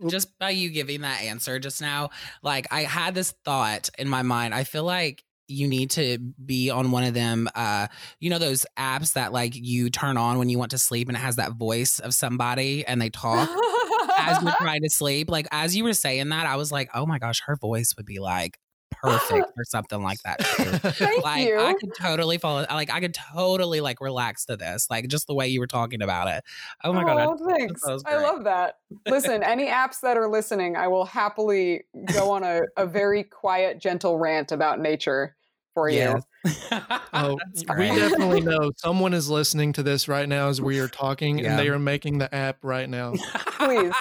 Just by you giving that answer just now, like, I had this thought in my mind. I feel like you need to be on one of them, you know, those apps that like you turn on when you want to sleep and it has that voice of somebody and they talk as you're trying to sleep. Like, as you were saying that, I was like, oh my gosh, her voice would be like perfect or something like that too. Thank like you. I could totally follow, like I could totally like relax to this, like just the way you were talking about it. Oh my god, thanks. I love that. Listen, any apps that are listening, I will happily go on a very quiet, gentle rant about nature for you. Oh, we definitely know someone is listening to this right now as we are talking, and they are making the app right now. Please.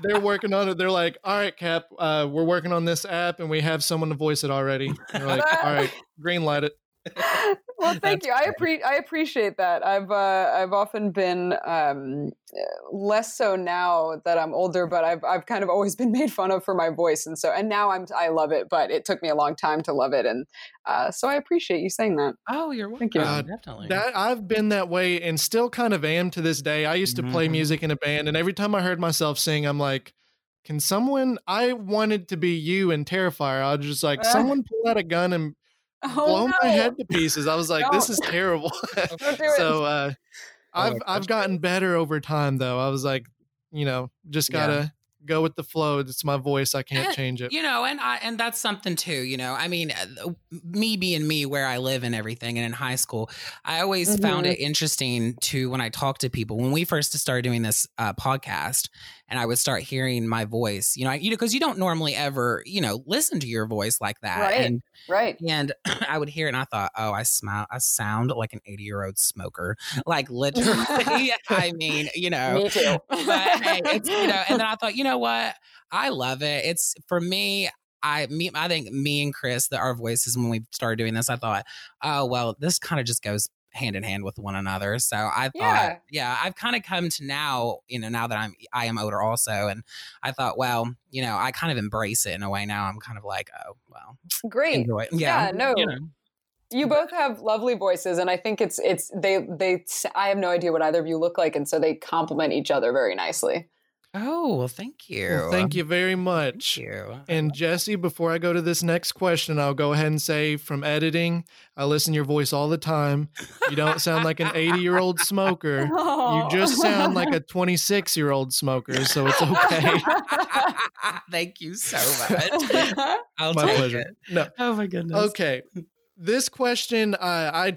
They're working on it. They're like, all right, Cap, we're working on this app, and we have someone to voice it already. And they're like, all right, green light it. Well, thank you. I appreciate that. I've often been less so now that I'm older, but I've kind of always been made fun of for my voice, and now I love it. But it took me a long time to love it, and so I appreciate you saying that. Oh, you're welcome. Thank you. Definitely. I've been that way, and still kind of am to this day. I used to play music in a band, and every time I heard myself sing, I'm like, can someone? I wanted to be you in Terrifier. I was just like, someone pull out a gun and. Oh, blown my head to pieces. I was like, this is terrible. So I've gotten better over time though. I was like, you know, just gotta go with the flow. It's my voice. I can't change it. You know, and that's something too, you know, I mean, me being me where I live and everything. And in high school, I always found it interesting to, when I talk to people, when we first started doing this podcast and I would start hearing my voice, you know, because you don't normally ever, you know, listen to your voice like that. Right. And I would hear it and I thought, oh, I sound like an 80-year-old smoker. Like literally, I mean, you know. Me too. But hey, it's, you know, and then I thought, you know, what? I love it. It's for me. I think me and Chris, our voices when we started doing this, I thought, oh well, this kind of just goes hand in hand with one another. So I thought, I've kind of come to now, you know, now that I am older also, and I thought, well, you know, I kind of embrace it in a way now. I'm kind of like, oh well, great, enjoy it. Yeah, no. You know. You both have lovely voices, and I think it's they. I have no idea what either of you look like, and so they complement each other very nicely. Oh, well, thank you. Well, thank you very much. Thank you. And Jesse, before I go to this next question, I'll go ahead and say from editing, I listen to your voice all the time. You don't sound like an 80-year-old smoker. Oh. You just sound like a 26-year-old smoker, so it's okay. Thank you so much. I'll my take pleasure. It. No. Oh, my goodness. Okay. This question, I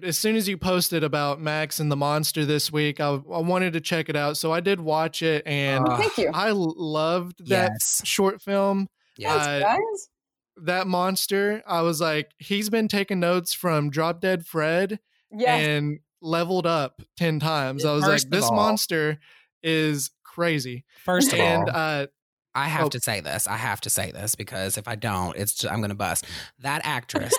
as soon as you posted about Max and the monster this week, I wanted to check it out. So I did watch it, and I loved that short film. Yeah. Thanks, that monster, I was like, he's been taking notes from Drop Dead Fred and leveled up 10 times. I was like, this monster is crazy. First of all. I have to say this. I have to say this because if I don't, I'm going to bust. That actress...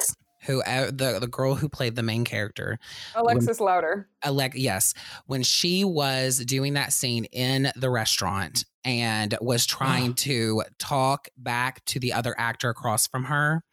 Who the girl who played the main character, Alexis Lauder. When she was doing that scene in the restaurant and was trying to talk back to the other actor across from her,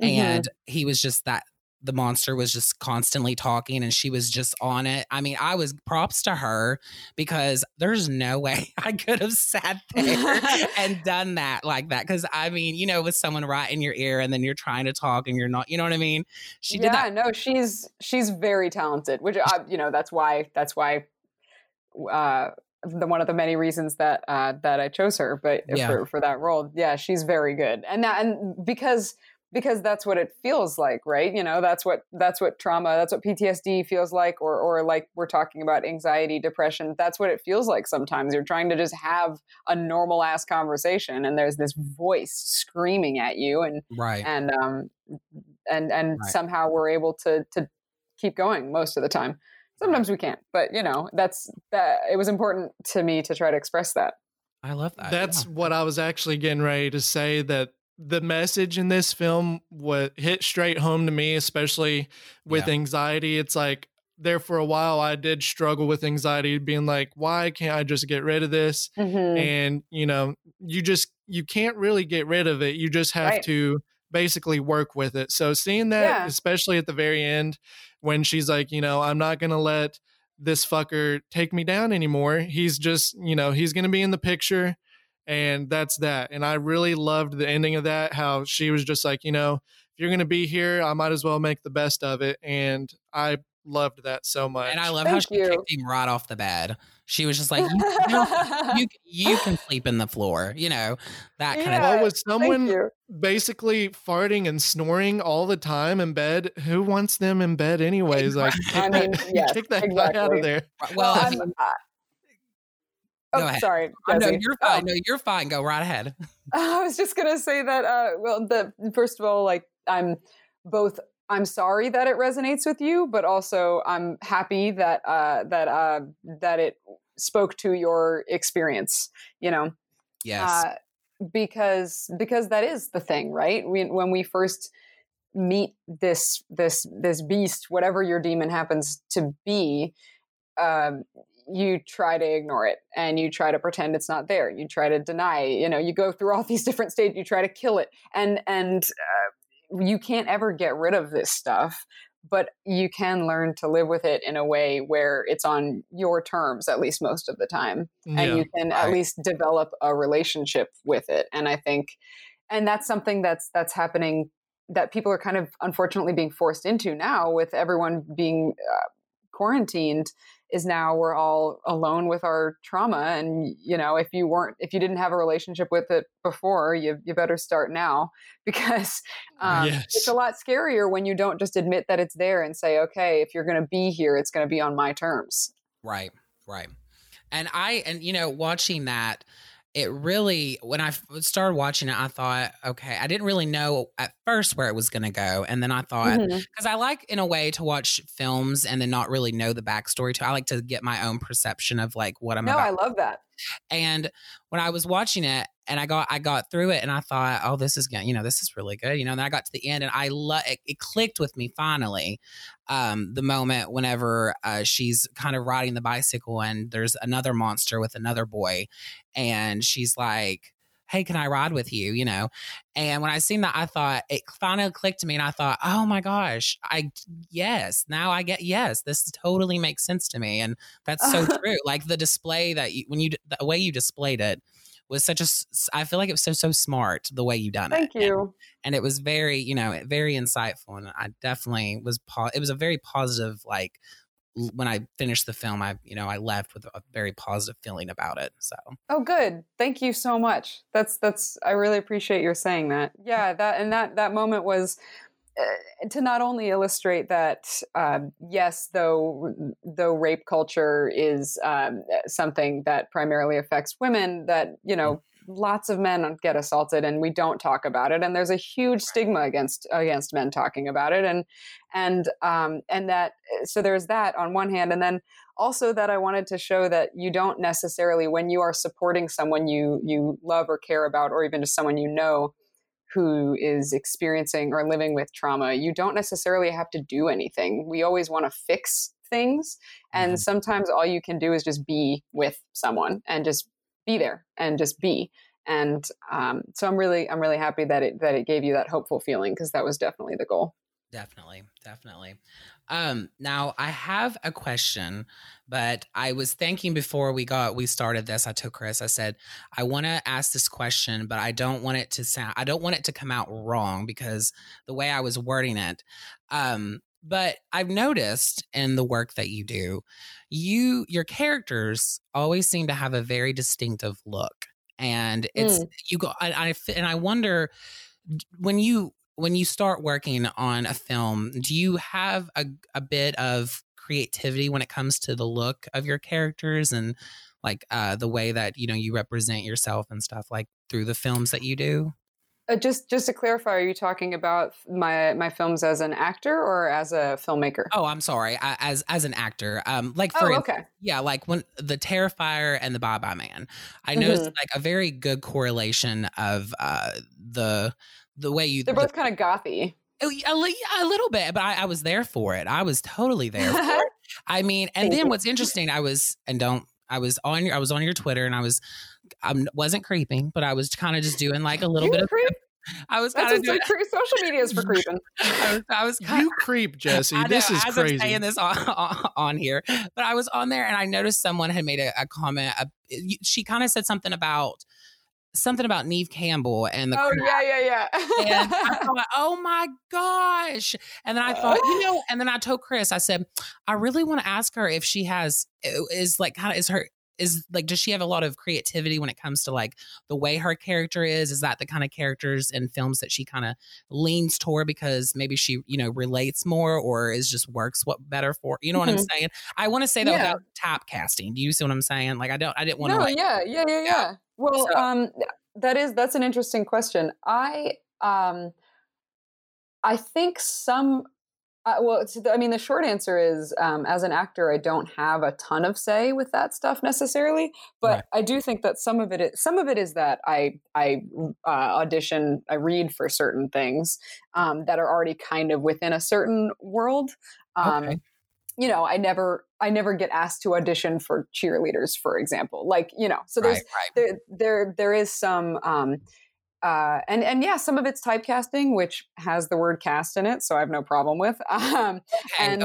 and he was just that. The monster was just constantly talking and she was just on it. I mean, I was props to her because there's no way I could have sat there and done that like that. Cause I mean, you know, with someone right in your ear and then you're trying to talk and you're not, you know what I mean? She did that. Yeah, no, she's very talented, which, you know, that's why one of the many reasons that, that I chose her, but for that role, she's very good. And because because that's what it feels like, right? You know, that's what trauma, that's what PTSD feels like, or like we're talking about anxiety, depression. That's what it feels like sometimes. You're trying to just have a normal ass conversation, and there's this voice screaming at you, and right. and right. somehow we're able to keep going most of the time. Sometimes we can't, but you know, it was important to me to try to express that. I love that. That's what I was actually getting ready to say, that the message in this film hit straight home to me, especially with anxiety. It's like, there for a while, I did struggle with anxiety, being like, why can't I just get rid of this? Mm-hmm. And you know, you can't really get rid of it. You just have right. to basically work with it. So seeing that, especially at the very end, when she's like, you know, I'm not going to let this fucker take me down anymore. He's just, you know, he's going to be in the picture, and that's that. And I really loved the ending of that, how she was just like, you know, if you're going to be here, I might as well make the best of it. And I loved that so much. And I love how she kicked him right off the bed. She was just like, you can sleep in the floor, you know, that kind of thing. Well, with someone basically farting and snoring all the time in bed, who wants them in bed anyways? Like, I mean, kick that guy out of there. Well, I'm not. Oh, sorry. No, you're fine. No, you're fine. Go right ahead. I was just going to say that, first of all, like, I'm sorry that it resonates with you, but also I'm happy that it spoke to your experience, you know? Yes. Because that is the thing, right? When we first meet this beast, whatever your demon happens to be, you try to ignore it, and you try to pretend it's not there. You try to deny, you know, you go through all these different stages, you try to kill it. You can't ever get rid of this stuff, but you can learn to live with it in a way where it's on your terms, at least most of the time. Yeah, and you can at least develop a relationship with it. And I think, and that's something that's happening, that people are kind of unfortunately being forced into now, with everyone being quarantined, is now we're all alone with our trauma. And, you know, if you didn't have a relationship with it before, you better start now, because it's a lot scarier when you don't just admit that it's there and say, okay, if you're going to be here, it's going to be on my terms. Right. Right. And you know, watching that, it really, when I started watching it, I thought, okay, I didn't really know at first where it was going to go. And then I thought, because I like, in a way, to watch films and then not really know the backstory to. I like to get my own perception of like what I'm about. No, I love that. And when I was watching it, and I got through it, and I thought, oh, this is good. You know, this is really good. You know, and then I got to the end, and it clicked with me finally. The moment whenever she's kind of riding the bicycle, and there's another monster with another boy, and she's like, hey, can I ride with you? You know? And when I seen that, I thought it finally clicked to me, and I thought, oh my gosh, this totally makes sense to me. And that's so true. Like the display the way you displayed it was I feel like it was so smart the way you done it. Thank you. And it was very, you know, very insightful. And I definitely it was a very positive, like when I finished the film, I left with a very positive feeling about it. So. Oh, good. Thank you so much. I really appreciate your saying that. Yeah. That moment was to not only illustrate that, yes, though rape culture is something that primarily affects women, that, you know, lots of men get assaulted and we don't talk about it. And there's a huge stigma against men talking about it. And that, so there's that on one hand. And then also that I wanted to show that you don't necessarily, when you are supporting someone you love or care about, or even just someone, you know, who is experiencing or living with trauma, you don't necessarily have to do anything. We always want to fix things. And sometimes all you can do is just be with someone and just be there and just be. And so I'm really happy that it gave you that hopeful feeling, because that was definitely the goal. Definitely. Now I have a question, but I was thinking before we started this, I told Chris, I said, I want to ask this question, but I don't want it to come out wrong because the way I was wording it. But I've noticed in the work that you do, your characters always seem to have a very distinctive look, and it's I wonder when you when you start working on a film, do you have a bit of creativity when it comes to the look of your characters and like the way that, you know, you represent yourself and stuff like through the films that you do? Just to clarify, are you talking about my films as an actor or as a filmmaker? Oh, I'm sorry. As an actor, like for like when the Terrifier and the Bye-Bye Man, I noticed like a very good correlation of the way you. They're both kind of gothy. A little bit, but I was there for it. I was totally there for it. I mean, and then what's interesting, I was on your Twitter and I wasn't creeping, but I was kind of just doing like a little bit of creep. I was kind of doing social media is for creeping. I was kinda, you creep, Jesse. This is crazy. I'm saying this on here, but I was on there and I noticed someone had made a comment. She kind of said something about Neve Campbell and the yeah. And I thought, oh my gosh. And then I thought, and then I told Chris, I said, I really want to ask her if she does she have a lot of creativity when it comes to like the way her character is that the kind of characters in films that she kind of leans toward because maybe she, you know, relates more or is just works better for, you know what I'm saying? I want to say that without tap casting. Do you see what I'm saying? Like, I didn't want to. Yeah. Well, so, that's an interesting question. I think the short answer is, as an actor, I don't have a ton of say with that stuff necessarily, but right. I do think that some of it is that I audition, I read for certain things that are already kind of within a certain world. Okay. You know, I never get asked to audition for cheerleaders, for example, like, you know, so there's, there is some, some of it's typecasting, which has the word cast in it. So I have no problem with, and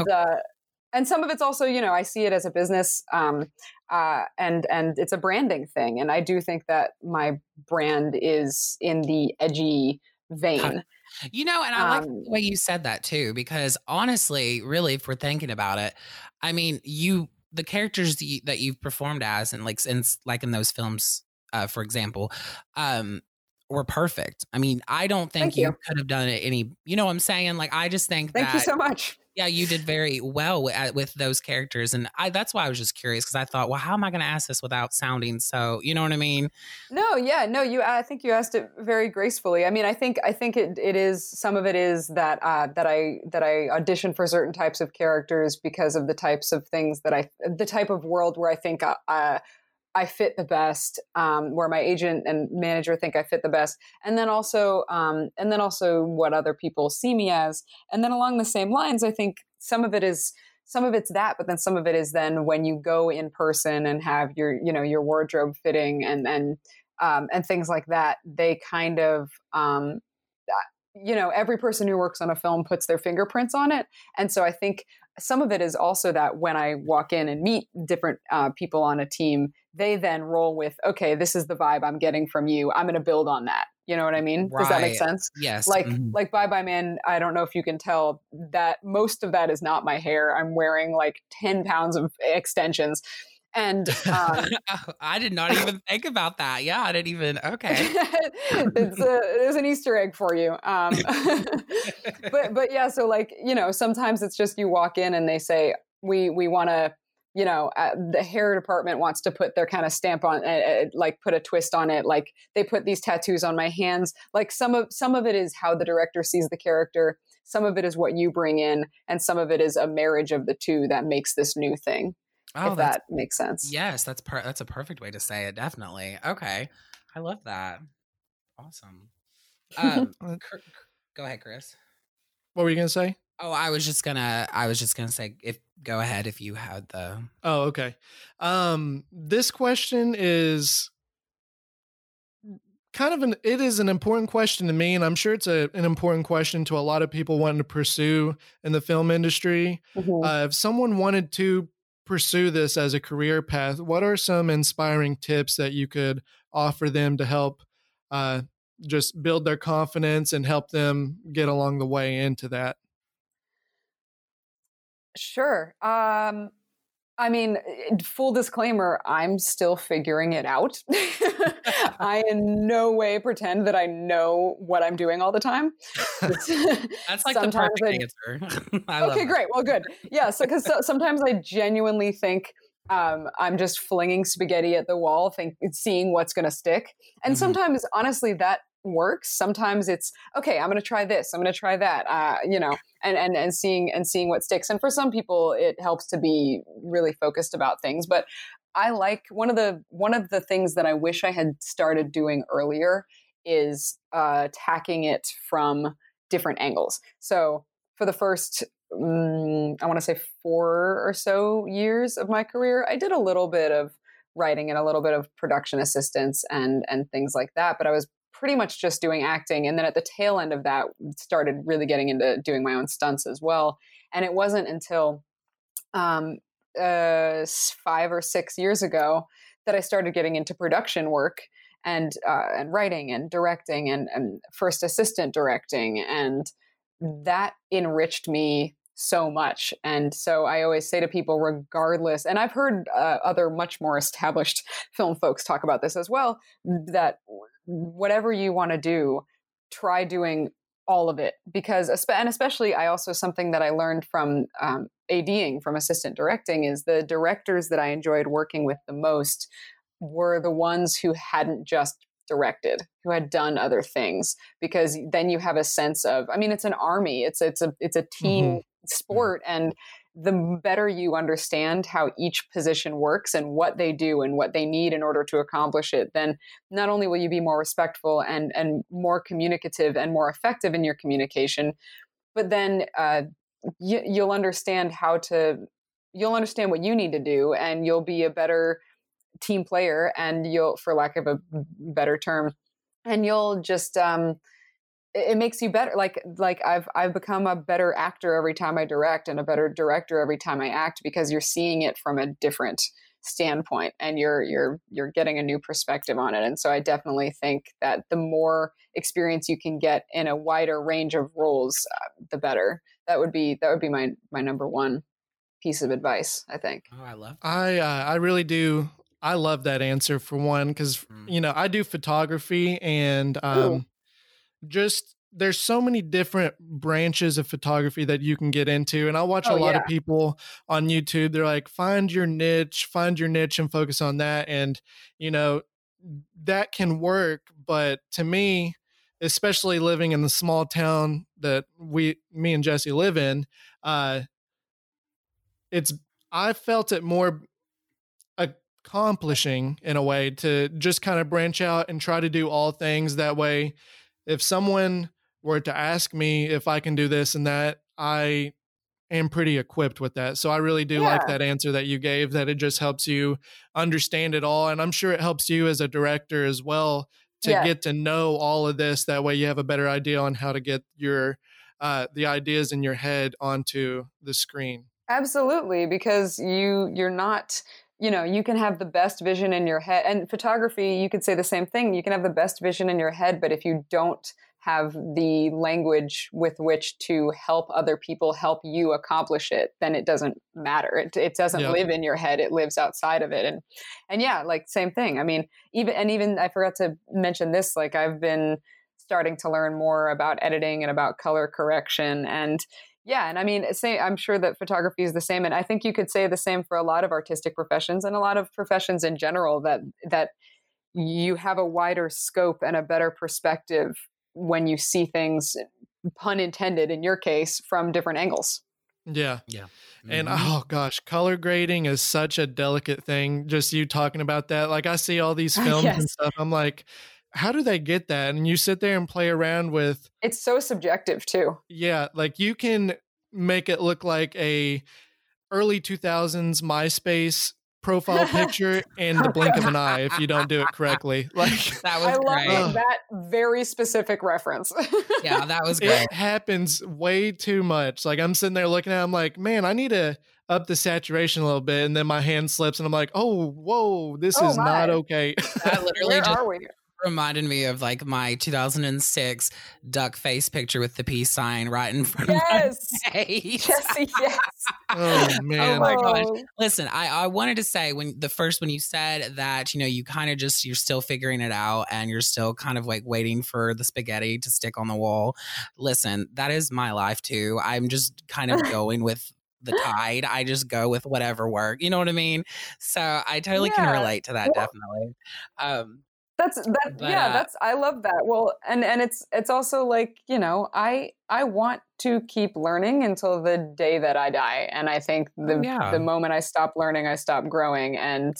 some of it's also, you know, I see it as a business, and it's a branding thing. And I do think that my brand is in the edgy vein. You know, and I like the way you said that too, because honestly, really, if we're thinking about it, I mean, the characters that you've performed as, and like in those films, for example, were perfect. I mean, I don't think you could have done it any, you know what I'm saying? Like, I just think thank you so much. Yeah, you did very well with those characters. And that's why I was just curious because I thought, well, how am I going to ask this without sounding so, you know what I mean? No, yeah, no, I think you asked it very gracefully. I mean, I think it is, some of it is that I audition for certain types of characters because of the types of things the type of world where I think I fit the best, where my agent and manager think I fit the best. And then also what other people see me as. And then along the same lines, I think some of it's that, but then some of it is then when you go in person and have your, you know, your wardrobe fitting and things like that, they kind of, you know, every person who works on a film puts their fingerprints on it. And so I think some of it is also that when I walk in and meet different people on a team, they then roll with, okay, this is the vibe I'm getting from you. I'm going to build on that. You know what I mean? Right. Does that make sense? Yes. Like Bye-Bye Man, I don't know if you can tell that most of that is not my hair. I'm wearing like 10 pounds of extensions. And I did not even think about that. Yeah, I didn't even. Okay, there's an Easter egg for you. But yeah, so like, you know, sometimes it's just you walk in and they say we want to, you know, the hair department wants to put their kind of stamp on, like put a twist on it. Like they put these tattoos on my hands. Like some of it is how the director sees the character. Some of it is what you bring in, and some of it is a marriage of the two that makes this new thing. Oh, if that makes sense. Yes, that's a perfect way to say it. Definitely. Okay, I love that. Awesome. Go ahead, Chris. What were you gonna say? Oh, I was just gonna say, go ahead if you had the. Oh, okay. This question is kind of it is an important question to me, and I'm sure it's an important question to a lot of people wanting to pursue in the film industry. Mm-hmm. If someone wanted to pursue this as a career path, what are some inspiring tips that you could offer them to help just build their confidence and help them get along the way into that? Sure. I mean, full disclaimer, I'm still figuring it out. I in no way pretend that I know what I'm doing all the time. That's like the perfect answer. Okay, great. Well, good. Yeah, so because sometimes I genuinely think I'm just flinging spaghetti at the wall, seeing what's going to stick. And sometimes, honestly, that works. Sometimes it's, okay, I'm going to try this, I'm going to try that, and seeing what sticks. And for some people, it helps to be really focused about things. But I like one of the things that I wish I had started doing earlier is attacking it from different angles. So for the first, I want to say 4 or so years of my career, I did a little bit of writing and a little bit of production assistance and things like that. But I was pretty much just doing acting. And then at the tail end of that, started really getting into doing my own stunts as well. And it wasn't until 5 or 6 years ago that I started getting into production work and writing and directing and first assistant directing. And that enriched me so much. And so I always say to people, regardless, and I've heard other much more established film folks talk about this as well, that whatever you want to do, try doing all of it. Because, and especially I also, something that I learned from ADing, from assistant directing, is the directors that I enjoyed working with the most were the ones who hadn't just directed, who had done other things, because then you have a sense of, I mean, it's an army, it's a team sport. And the better you understand how each position works and what they do and what they need in order to accomplish it, then not only will you be more respectful and more communicative and more effective in your communication, but then you'll understand you'll understand what you need to do, and you'll be a better team player, and you'll, for lack of a better term, and you'll just it makes you better. Like I've become a better actor every time I direct, and a better director every time I act, because you're seeing it from a different standpoint, and you're getting a new perspective on it. And so I definitely think that the more experience you can get in a wider range of roles, the better. That would be my number one piece of advice, I think. Oh, I love that. I really do. I love that answer, for one, because, you know, I do photography, and just there's so many different branches of photography that you can get into. And I watch a lot of people on YouTube. They're like, find your niche and focus on that. And, you know, that can work. But to me, especially living in the small town that me and Jesse live in, I felt it more accomplishing in a way to just kind of branch out and try to do all things. That way, if someone were to ask me if I can do this and that, I am pretty equipped with that. So I really do like that answer that you gave, that it just helps you understand it all. And I'm sure it helps you as a director as well to get to know all of this. That way you have a better idea on how to get your the ideas in your head onto the screen. Absolutely, because you're not, you know, you can have the best vision in your head, and photography, you could say the same thing. You can have the best vision in your head, but if you don't have the language with which to help other people help you accomplish it, then it doesn't matter. It doesn't live in your head. It lives outside of it. And yeah, like same thing. I mean, even I forgot to mention this, like I've been starting to learn more about editing and about color correction, and yeah. And I mean, I'm sure that photography is the same. And I think you could say the same for a lot of artistic professions and a lot of professions in general, that you have a wider scope and a better perspective when you see things, pun intended, in your case, from different angles. Yeah. Yeah. Mm-hmm. And oh gosh, color grading is such a delicate thing. Just you talking about that. Like I see all these films and stuff. I'm like, how do they get that? And you sit there and play around with, it's so subjective too. Yeah. Like you can make it look like a early 2000s MySpace profile picture in the blink of an eye if you don't do it correctly. Like that was great. I love that very specific reference. Yeah, that was great. It happens way too much. Like I'm sitting there looking at it, I'm like, man, I need to up the saturation a little bit. And then my hand slips and I'm like, oh, whoa, this is not okay. That literally Where are we? reminded me of like my 2006 duck face picture with the peace sign right in front of my face. Jesse, yes. Oh man. Oh my gosh. Listen, I wanted to say when you said that, you know, you kind of just, you're still figuring it out and you're still kind of like waiting for the spaghetti to stick on the wall. Listen, that is my life too. I'm just kind of going with the tide. I just go with whatever work, you know what I mean? So I totally can relate to that. Well, definitely. I love that. Well, and it's also like, you know, I want to keep learning until the day that I die. And I think the moment I stop learning, I stop growing. And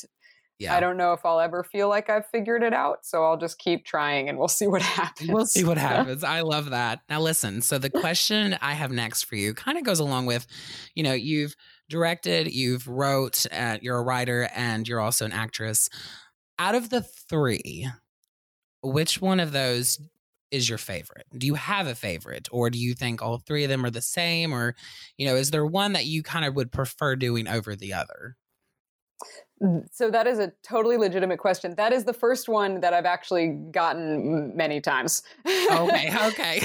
I don't know if I'll ever feel like I've figured it out. So I'll just keep trying and we'll see what happens. We'll see what happens. I love that. Now, listen. So the question I have next for you kind of goes along with, you know, you've directed, you've wrote, you're a writer, and you're also an actress. Out of the three, which one of those is your favorite? Do you have a favorite, or do you think all three of them are the same? Or, you know, is there one that you kind of would prefer doing over the other? So that is a totally legitimate question. That is the first one that I've actually gotten many times. Okay.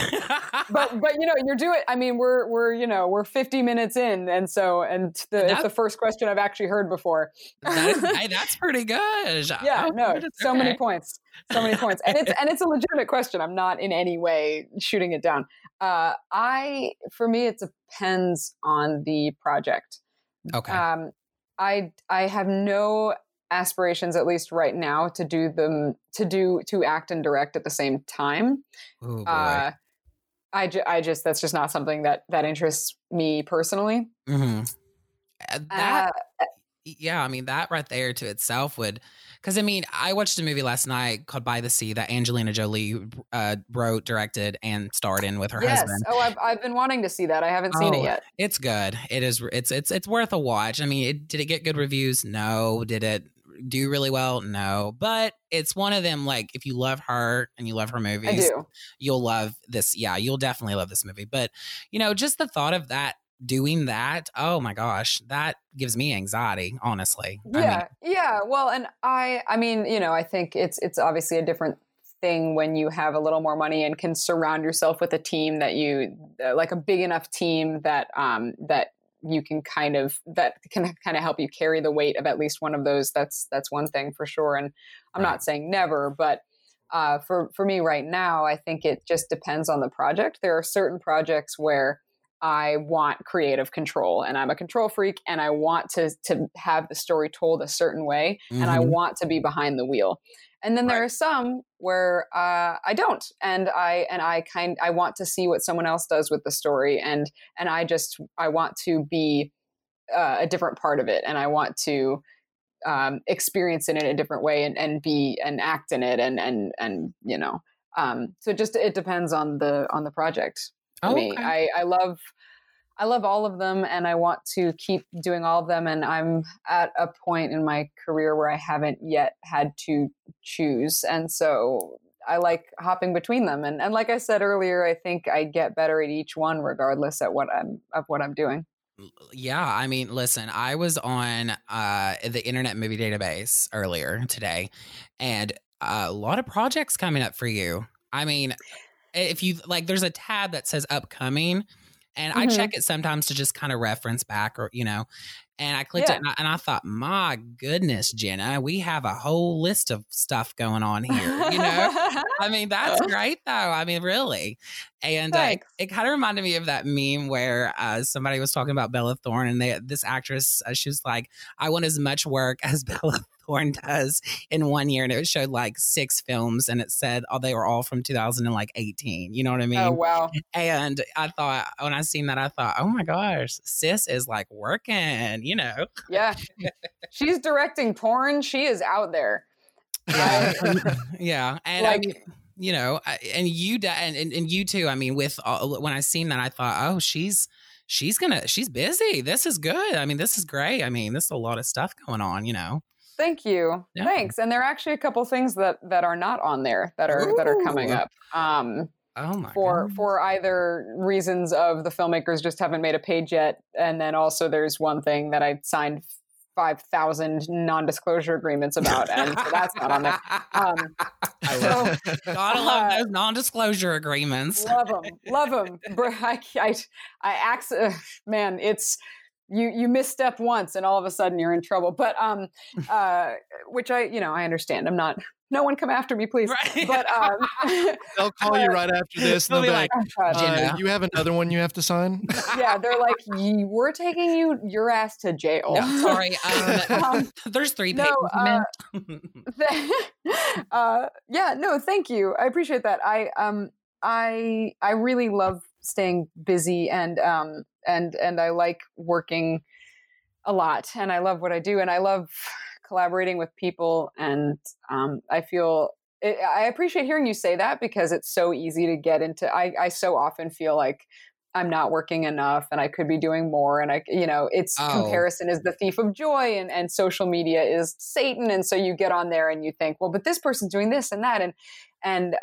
But you know, you're doing, I mean, we're, you know, we're 50 minutes in. And so, it's the first question I've actually heard before. That's pretty good. Yeah, no, so many points. And it's a legitimate question. I'm not in any way shooting it down. For me, it depends on the project. Okay. I have no aspirations, at least right now, to act and direct at the same time. Ooh, boy. I just that's just not something that interests me personally. Mm-hmm. I mean, that right there to itself would, because I mean, I watched a movie last night called By the Sea that Angelina Jolie wrote, directed, and starred in with her husband. Oh, I've been wanting to see that. I haven't seen it yet. It's good. It is. It's worth a watch. I mean, did it get good reviews? No. Did it do really well? No. But it's one of them, like, if you love her and you love her movies, you'll love this. Yeah, you'll definitely love this movie. But, you know, just the thought of that, doing that, oh my gosh, that gives me anxiety, honestly. Well, and I mean, you know, I think it's obviously a different thing when you have a little more money and can surround yourself with a team that you like, a big enough team that you can kind of help you carry the weight of at least one of those. That's one thing for sure. And I'm not saying never, but for me right now, I think it just depends on the project. There are certain projects where I want creative control, and I'm a control freak, and I want to have the story told a certain way, mm-hmm. and I want to be behind the wheel. And then there are some where I don't, and I want to see what someone else does with the story, and I want to be a different part of it, and I want to experience it in a different way, and be and act in it, and you know, so just it depends on the project. Oh, okay. I love all of them, and I want to keep doing all of them. And I'm at a point in my career where I haven't yet had to choose. And so I like hopping between them. And like I said earlier, I think I get better at each one, regardless of what I'm doing. Yeah. I mean, listen, I was on the Internet Movie Database earlier today, and a lot of projects coming up for you. I mean, if you like, there's a tab that says upcoming, and mm-hmm. I check it sometimes to just kind of reference back, or, you know, and I clicked it, and I thought, my goodness, Jenna, we have a whole list of stuff going on here. You know, I mean, that's great though. I mean, really. And it kind of reminded me of that meme where somebody was talking about Bella Thorne, and this actress, she was like, I want as much work as Bella Thorne does in one year, and it showed like 6 films, and it said they were all from 2018. You know what I mean? Oh wow! And I thought, when I seen that, I thought, oh my gosh, sis is like working. You know? Yeah, she's directing porn. She is out there. Yeah, yeah, and like, I mean, you know, and you and you too. I mean, when I seen that, I thought, oh, she's busy. This is good. I mean, this is great. I mean, this is a lot of stuff going on. You know. Thank you. Yeah. Thanks. And there are actually a couple things that are not on there that are coming up. For either reasons of the filmmakers just haven't made a page yet. And then also there's one thing that I signed 5,000 non-disclosure agreements about, and so that's not on there. I love so, gotta love those non-disclosure agreements. Love them. Man, it's you misstep once and all of a sudden you're in trouble. But which I understand. I'm not. No one come after me, please. Right. But they'll call you right after this. And they'll be like, you have another one you have to sign? Yeah, they're like, we're taking your ass to jail. No, sorry. There's three pages. Yeah, no, thank you. I appreciate that. I really love staying busy and I like working a lot and I love what I do and I love collaborating with people. And I appreciate hearing you say that because it's so easy to get into. I so often feel like I'm not working enough and I could be doing more. And comparison is the thief of joy and social media is Satan. And so you get on there and you think, well, but this person's doing this and that. And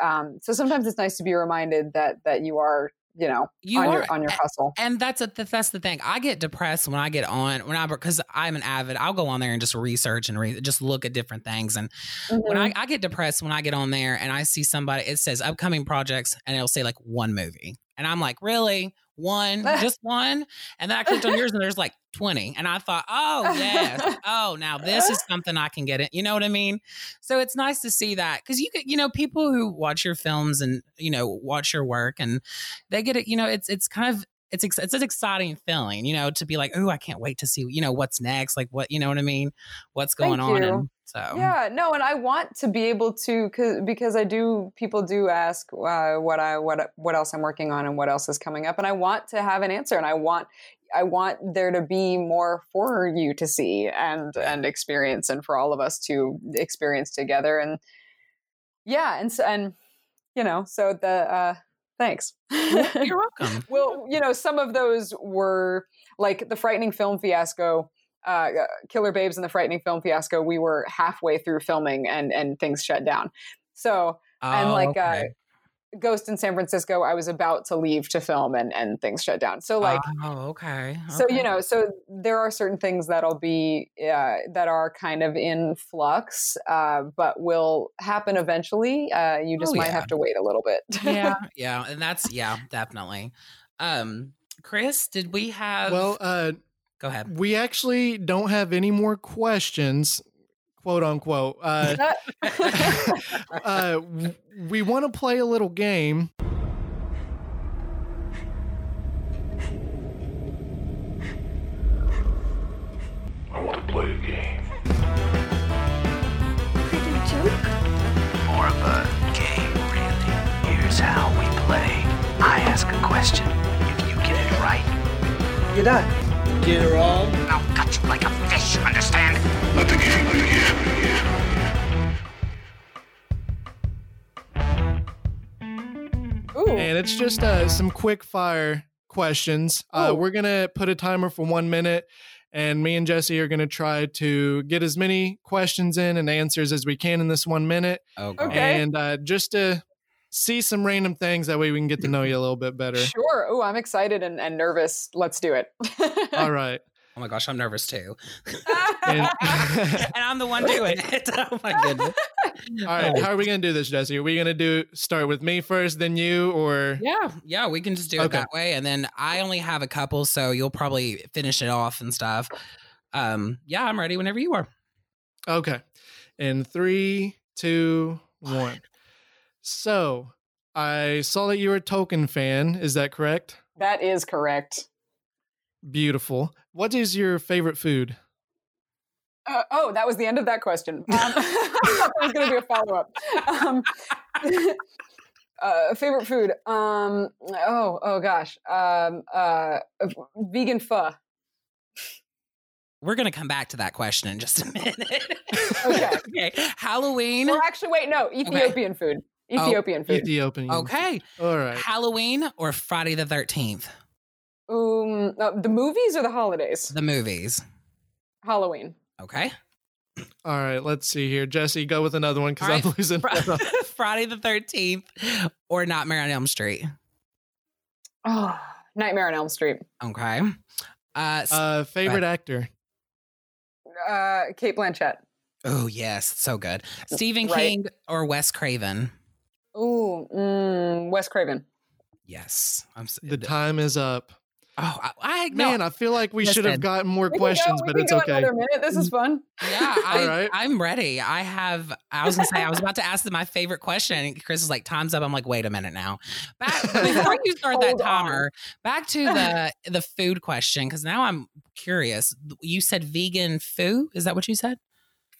so sometimes it's nice to be reminded that you are, on your hustle. And that's the thing. I get depressed when I get on, because I'm an avid, I'll go on there and just research and just look at different things. And when I get depressed, when I get on there and I see somebody, it says upcoming projects and it'll say like one movie. And I'm like, really? One? Just one? And then I clicked on yours and there's like 20. And I thought, oh, yes. Oh, now this is something I can get in. You know what I mean? So it's nice to see that because you get, people who watch your films and, watch your work and they get it, it's kind of, it's an exciting feeling, to be like, oh, I can't wait to see, what's next. Like what, you know what I mean? What's going on. And so, yeah, no. And I want to be able to, because people do ask what else I'm working on and what else is coming up. And I want to have an answer and I want there to be more for you to see and experience and for all of us to experience together. And yeah. So thanks. You're welcome. Well, some of those were like the Frightening Film Fiasco, Killer Babes and the Frightening Film Fiasco. We were halfway through filming and things shut down. So, Ghost in San Francisco, I was about to leave to film and things shut down. So so there are certain things that'll be, that are kind of in flux, but will happen eventually. You just might have to wait a little bit. Yeah. Yeah. And that's, definitely. Chris, did we have, go ahead. We actually don't have any more questions. Quote unquote. We want to play a little game. I want to play a game. Is it a joke? More of a game, really. Here's how we play. I ask a question. If you get it right, you're done. Get it wrong? I'll cut you like a fish, understand? Let the game begin. Ooh. And it's just some quick fire questions. We're going to put a timer for 1 minute, and me and Jesse are going to try to get as many questions in and answers as we can in this 1 minute. Okay. And just to see some random things. That way we can get to know you a little bit better. Sure. Oh, I'm excited and nervous. Let's do it. All right. Oh my gosh, I'm nervous too. and I'm the one doing it. Oh my goodness. All right. How are we going to do this, Jesse? Are we going to start with me first, then you, or? Yeah. We can just do it that way. And then I only have a couple, so you'll probably finish it off and stuff. Yeah, I'm ready whenever you are. Okay. In 3, 2, 1. So, I saw that you were a Tolkien fan. Is that correct? That is correct. Beautiful. What is your favorite food? That was the end of that question. That was going to be a follow-up. Favorite food? Gosh. Vegan pho. We're going to come back to that question in just a minute. Okay. Halloween. Well, actually, wait, no. Ethiopian food. Ethiopian. Okay. All right. Halloween or Friday the 13th? The movies or the holidays? The movies. Halloween. Okay. All right. Let's see here. Jesse, go with another one because I'm losing. Friday the 13th or Nightmare on Elm Street? Oh, Nightmare on Elm Street. Okay. Favorite actor? Cate Blanchett. Oh, yes. So good. Stephen King or Wes Craven? Oh, Wes Craven. Yes. The time is up. Oh, I feel like we should have gotten more questions, but it's okay. Another minute. This is fun. Yeah, I'm ready. I was gonna say I was about to ask them my favorite question, and Chris is like, "Time's up." I'm like, "Wait a minute now." Before you start that timer, back to the food question, because now I'm curious. You said vegan foo. Is that what you said?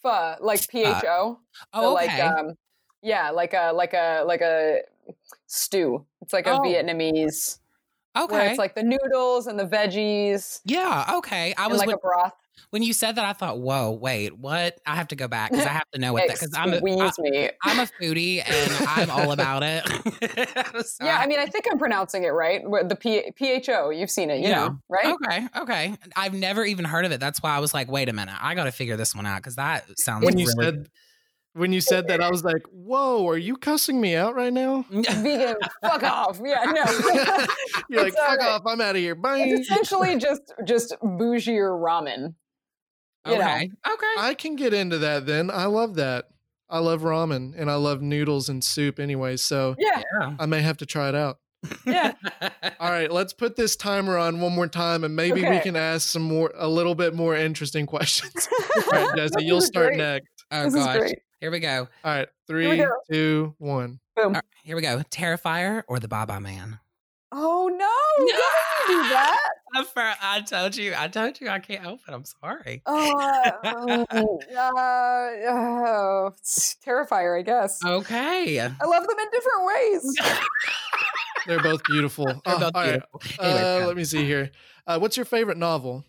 Pho, like pho. Oh, okay. Like a stew. It's like a Vietnamese. Okay. Where it's like the noodles and the veggies. Yeah. Okay. I was like a broth. When you said that, I thought, whoa, wait, what? I have to go back because I have to know what that, because I'm a foodie and I'm all about it. Yeah. I mean, I think I'm pronouncing it right. The pho, you've seen it, you know, right? Okay. I've never even heard of it. That's why I was like, wait a minute. I got to figure this one out because that sounds like When you said that, I was like, whoa, are you cussing me out right now? Vegan, fuck off. Yeah, no. You're like, fuck off, I'm out of here. Bye. It's essentially just bougier ramen. Okay. I can get into that then. I love that. I love ramen and I love noodles and soup anyway. So I may have to try it out. Yeah. All right, let's put this timer on one more time and maybe we can ask a little bit more interesting questions. All right, Jesse, you'll start next. Oh, gosh. Here we go. All right. 3, 2, 1. Boom. Right, here we go. Terrifier or The Bye-Bye Man? Oh, no. No. You do that? I told you I can't help it. I'm sorry. Terrifier, I guess. Okay. I love them in different ways. They're both beautiful. All right. Anyway, let me see here. What's your favorite novel?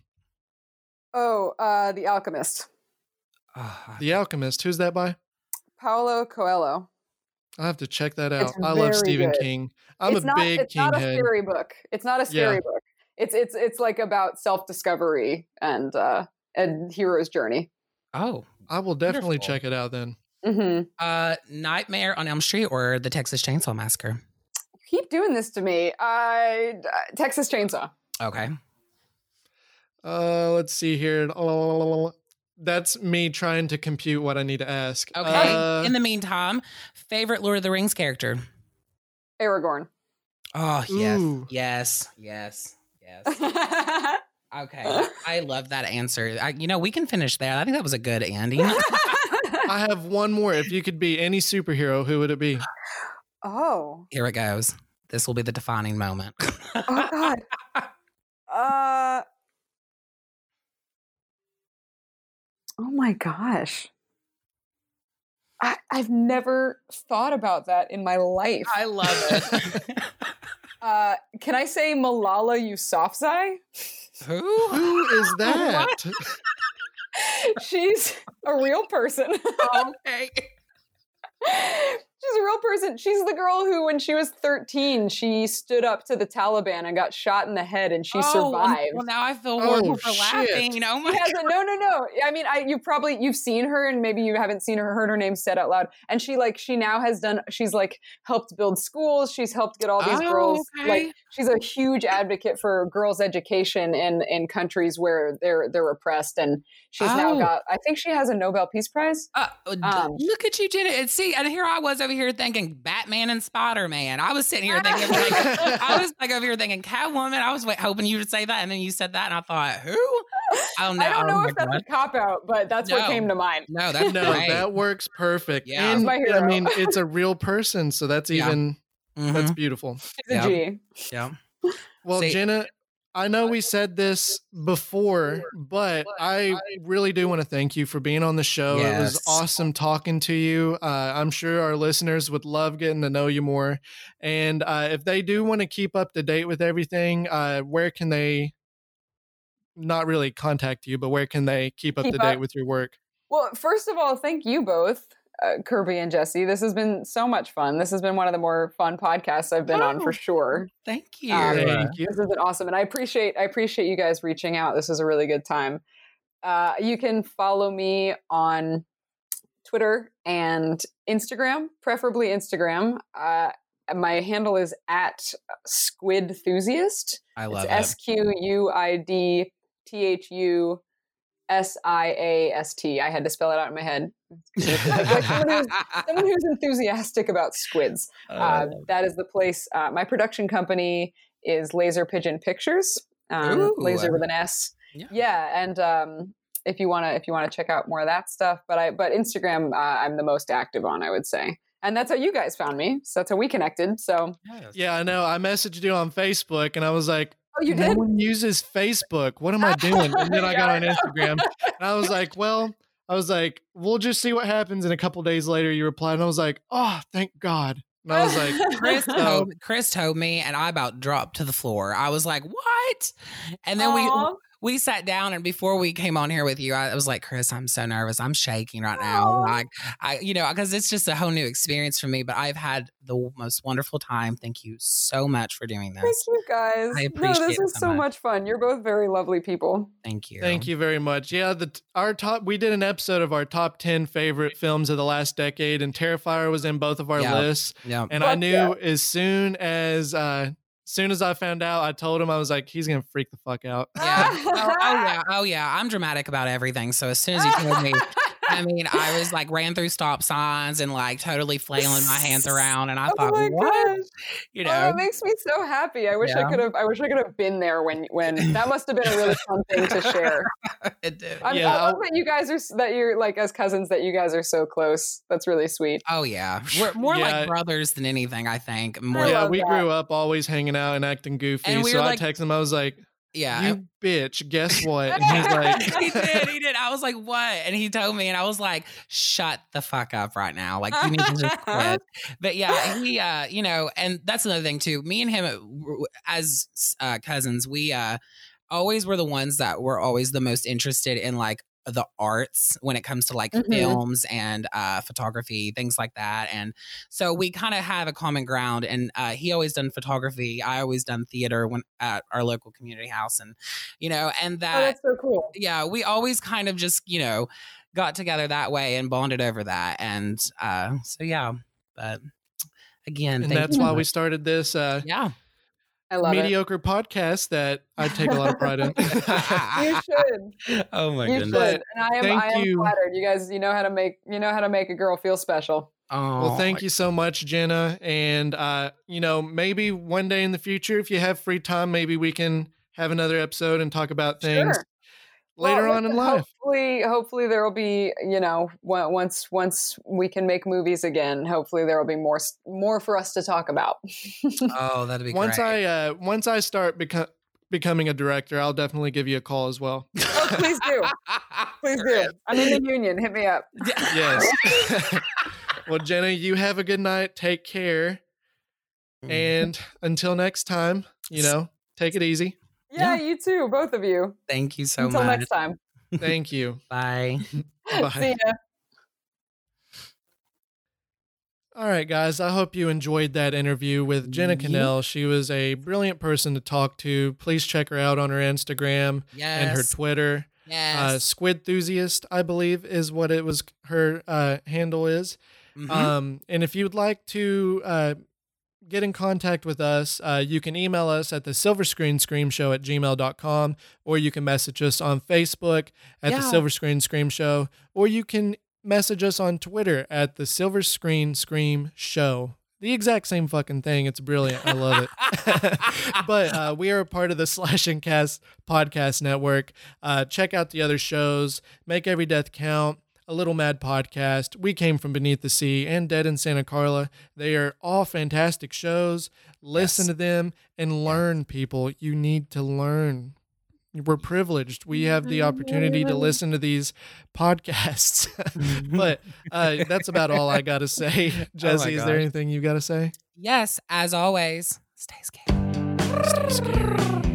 Oh, The Alchemist. The Alchemist. Who's that by? Paulo Coelho. I have to check that out. I love Stephen King. It's not a scary book. It's like about self-discovery and hero's journey. Oh, I will definitely check it out then. Mm-hmm. Nightmare on Elm Street or the Texas Chainsaw Massacre? You keep doing this to me. Texas Chainsaw. Okay. Let's see here. That's me trying to compute what I need to ask. Okay. In the meantime, favorite Lord of the Rings character? Aragorn. Oh, yes. Ooh. Yes. Okay. I love that answer. We can finish there. I think that was a good ending. I have one more. If you could be any superhero, who would it be? Oh. Here it goes. This will be the defining moment. Oh, God. Oh my gosh. I've never thought about that in my life. I love it. Can I say Malala Yousafzai? Who is that? She's a real person. Okay. She's a real person. She's the girl who, when she was 13, she stood up to the Taliban and got shot in the head, and she survived. Well, now I feel horrible for laughing. You know, no. I mean, you've seen her, and maybe you haven't heard her name said out loud. And she now has done. She's like helped build schools. She's helped get all these girls. Okay. Like she's a huge advocate for girls' education in countries where they're oppressed, and she's now got. I think she has a Nobel Peace Prize. Look at you, Jenna, and see, and here I was over here thinking Batman and Spider-Man. I was sitting here thinking I was over here thinking Catwoman. I was hoping you would say that, and then you said that, and I thought, who? I don't know if that's a cop-out, but that's what came to mind. No, that's great. That works perfect. Yeah. And, I mean, it's a real person, so that's even that's beautiful. It's a G. Yeah. Well, Jenna, I know we said this before, but I really do want to thank you for being on the show. Yes. It was awesome talking to you. I'm sure our listeners would love getting to know you more. And if they do want to keep up to date with everything, where can they not really contact you, but where can they keep up to date with your work? Well, first of all, thank you both. Kirby and Jesse, this has been so much fun. This has been one of the more fun podcasts I've been on for sure. Thank you. This has been awesome, and I appreciate you guys reaching out. This was a really good time. You can follow me on Twitter and Instagram, preferably Instagram. My handle is at Squidthusiast. I love it. Squidthuthusast. S-I-A-S-T. I had to spell it out in my head. Like someone who's enthusiastic about squids. That is the place. My production company is Laser Pigeon Pictures. Laser with an S. Yeah. And if you want to check out more of that stuff, but Instagram, I'm the most active on, I would say. And that's how you guys found me. So that's how we connected. So yeah, I know. I messaged you on Facebook and I was like, "Oh, you did? No one uses Facebook. What am I doing?" And then I got on Instagram and I was like, we'll just see what happens. And a couple days later you replied and I was like, "Oh, thank God." And I was like, Chris told me and I about dropped to the floor. I was like, "What?" And then we sat down, and before we came on here with you, I was like, "Chris, I'm so nervous. I'm shaking right now." Like, because it's just a whole new experience for me, but I've had the most wonderful time. Thank you so much for doing this. Thank you guys. I appreciate this is so much fun. You're both very lovely people. Thank you. Thank you very much. Yeah. We did an episode of our top 10 favorite films of the last decade, and Terrifier was in both of our lists. Yeah. And I knew as soon as, soon as I found out, I told him, I was like, he's going to freak the fuck out. Yeah. Oh, yeah. I'm dramatic about everything. So as soon as he told me, I was like, ran through stop signs and like totally flailing my hands around. And I thought, what? Gosh. It makes me so happy. I wish I could have been there when that must've been a really fun thing to share. It did. I love that you're like, as cousins, that you guys are so close. That's really sweet. Oh yeah. We're more like brothers than anything. I think we grew up always hanging out and acting goofy. And I texted him. I was like, "Yeah, you bitch, guess what?" And he's like, he did. I was like, "What?" And he told me, and I was like, "Shut the fuck up right now. Like, you need to just quit." But yeah, he, and that's another thing too. Me and him as cousins, we always were the ones that were always the most interested in like the arts when it comes to like films and photography, things like that. And so we kind of have a common ground, and he always done photography. I always done theater when at our local community house, and, and that, that's so cool. Yeah. We always kind of just, got together that way and bonded over that. And but again, and that's why we started this. I love mediocre it. Podcast that I take a lot of pride in. You should. Oh my goodness! Should. And I am flattered. You guys, you know how to make a girl feel special. Oh, well, thank you so much, Jenna. And maybe one day in the future, if you have free time, maybe we can have another episode and talk about things later on in life. Hopefully there will be, once we can make movies again, hopefully there will be more for us to talk about. Oh, that'd be great. Once I start becoming a director, I'll definitely give you a call as well. Oh, please do. Please do. I'm in the union. Hit me up. Yes. Well, Jenna, you have a good night. Take care. And until next time, take it easy. Yeah, you too. Both of you. Thank you so much. Until next time. Thank you. Bye. Bye. See ya. All right, guys. I hope you enjoyed that interview with Jenna Kanell. She was a brilliant person to talk to. Please check her out on her Instagram and her Twitter. Yes. Squidthusiast, I believe, is what it was. Her handle is. Mm-hmm. And if you'd like to get in contact with us, you can email us at the Silver Screen Scream Show at gmail.com, or you can message us on Facebook at the Silver Screen Scream Show, or you can message us on Twitter at the Silver Screen Scream Show. The exact same fucking thing. It's brilliant. I love it. But we are a part of the Slash 'N Slash Podcast Network. Check out the other shows. Make Every Death Count. A Little Mad Podcast, We Came From Beneath the Sea, and Dead in Santa Carla. They are all fantastic shows. Listen to them and learn, people. You need to learn. We're privileged. We have the opportunity to listen to these podcasts. But that's about all I got to say. Jesse, is there anything you got to say? Yes, as always, stay scared. Stay scared.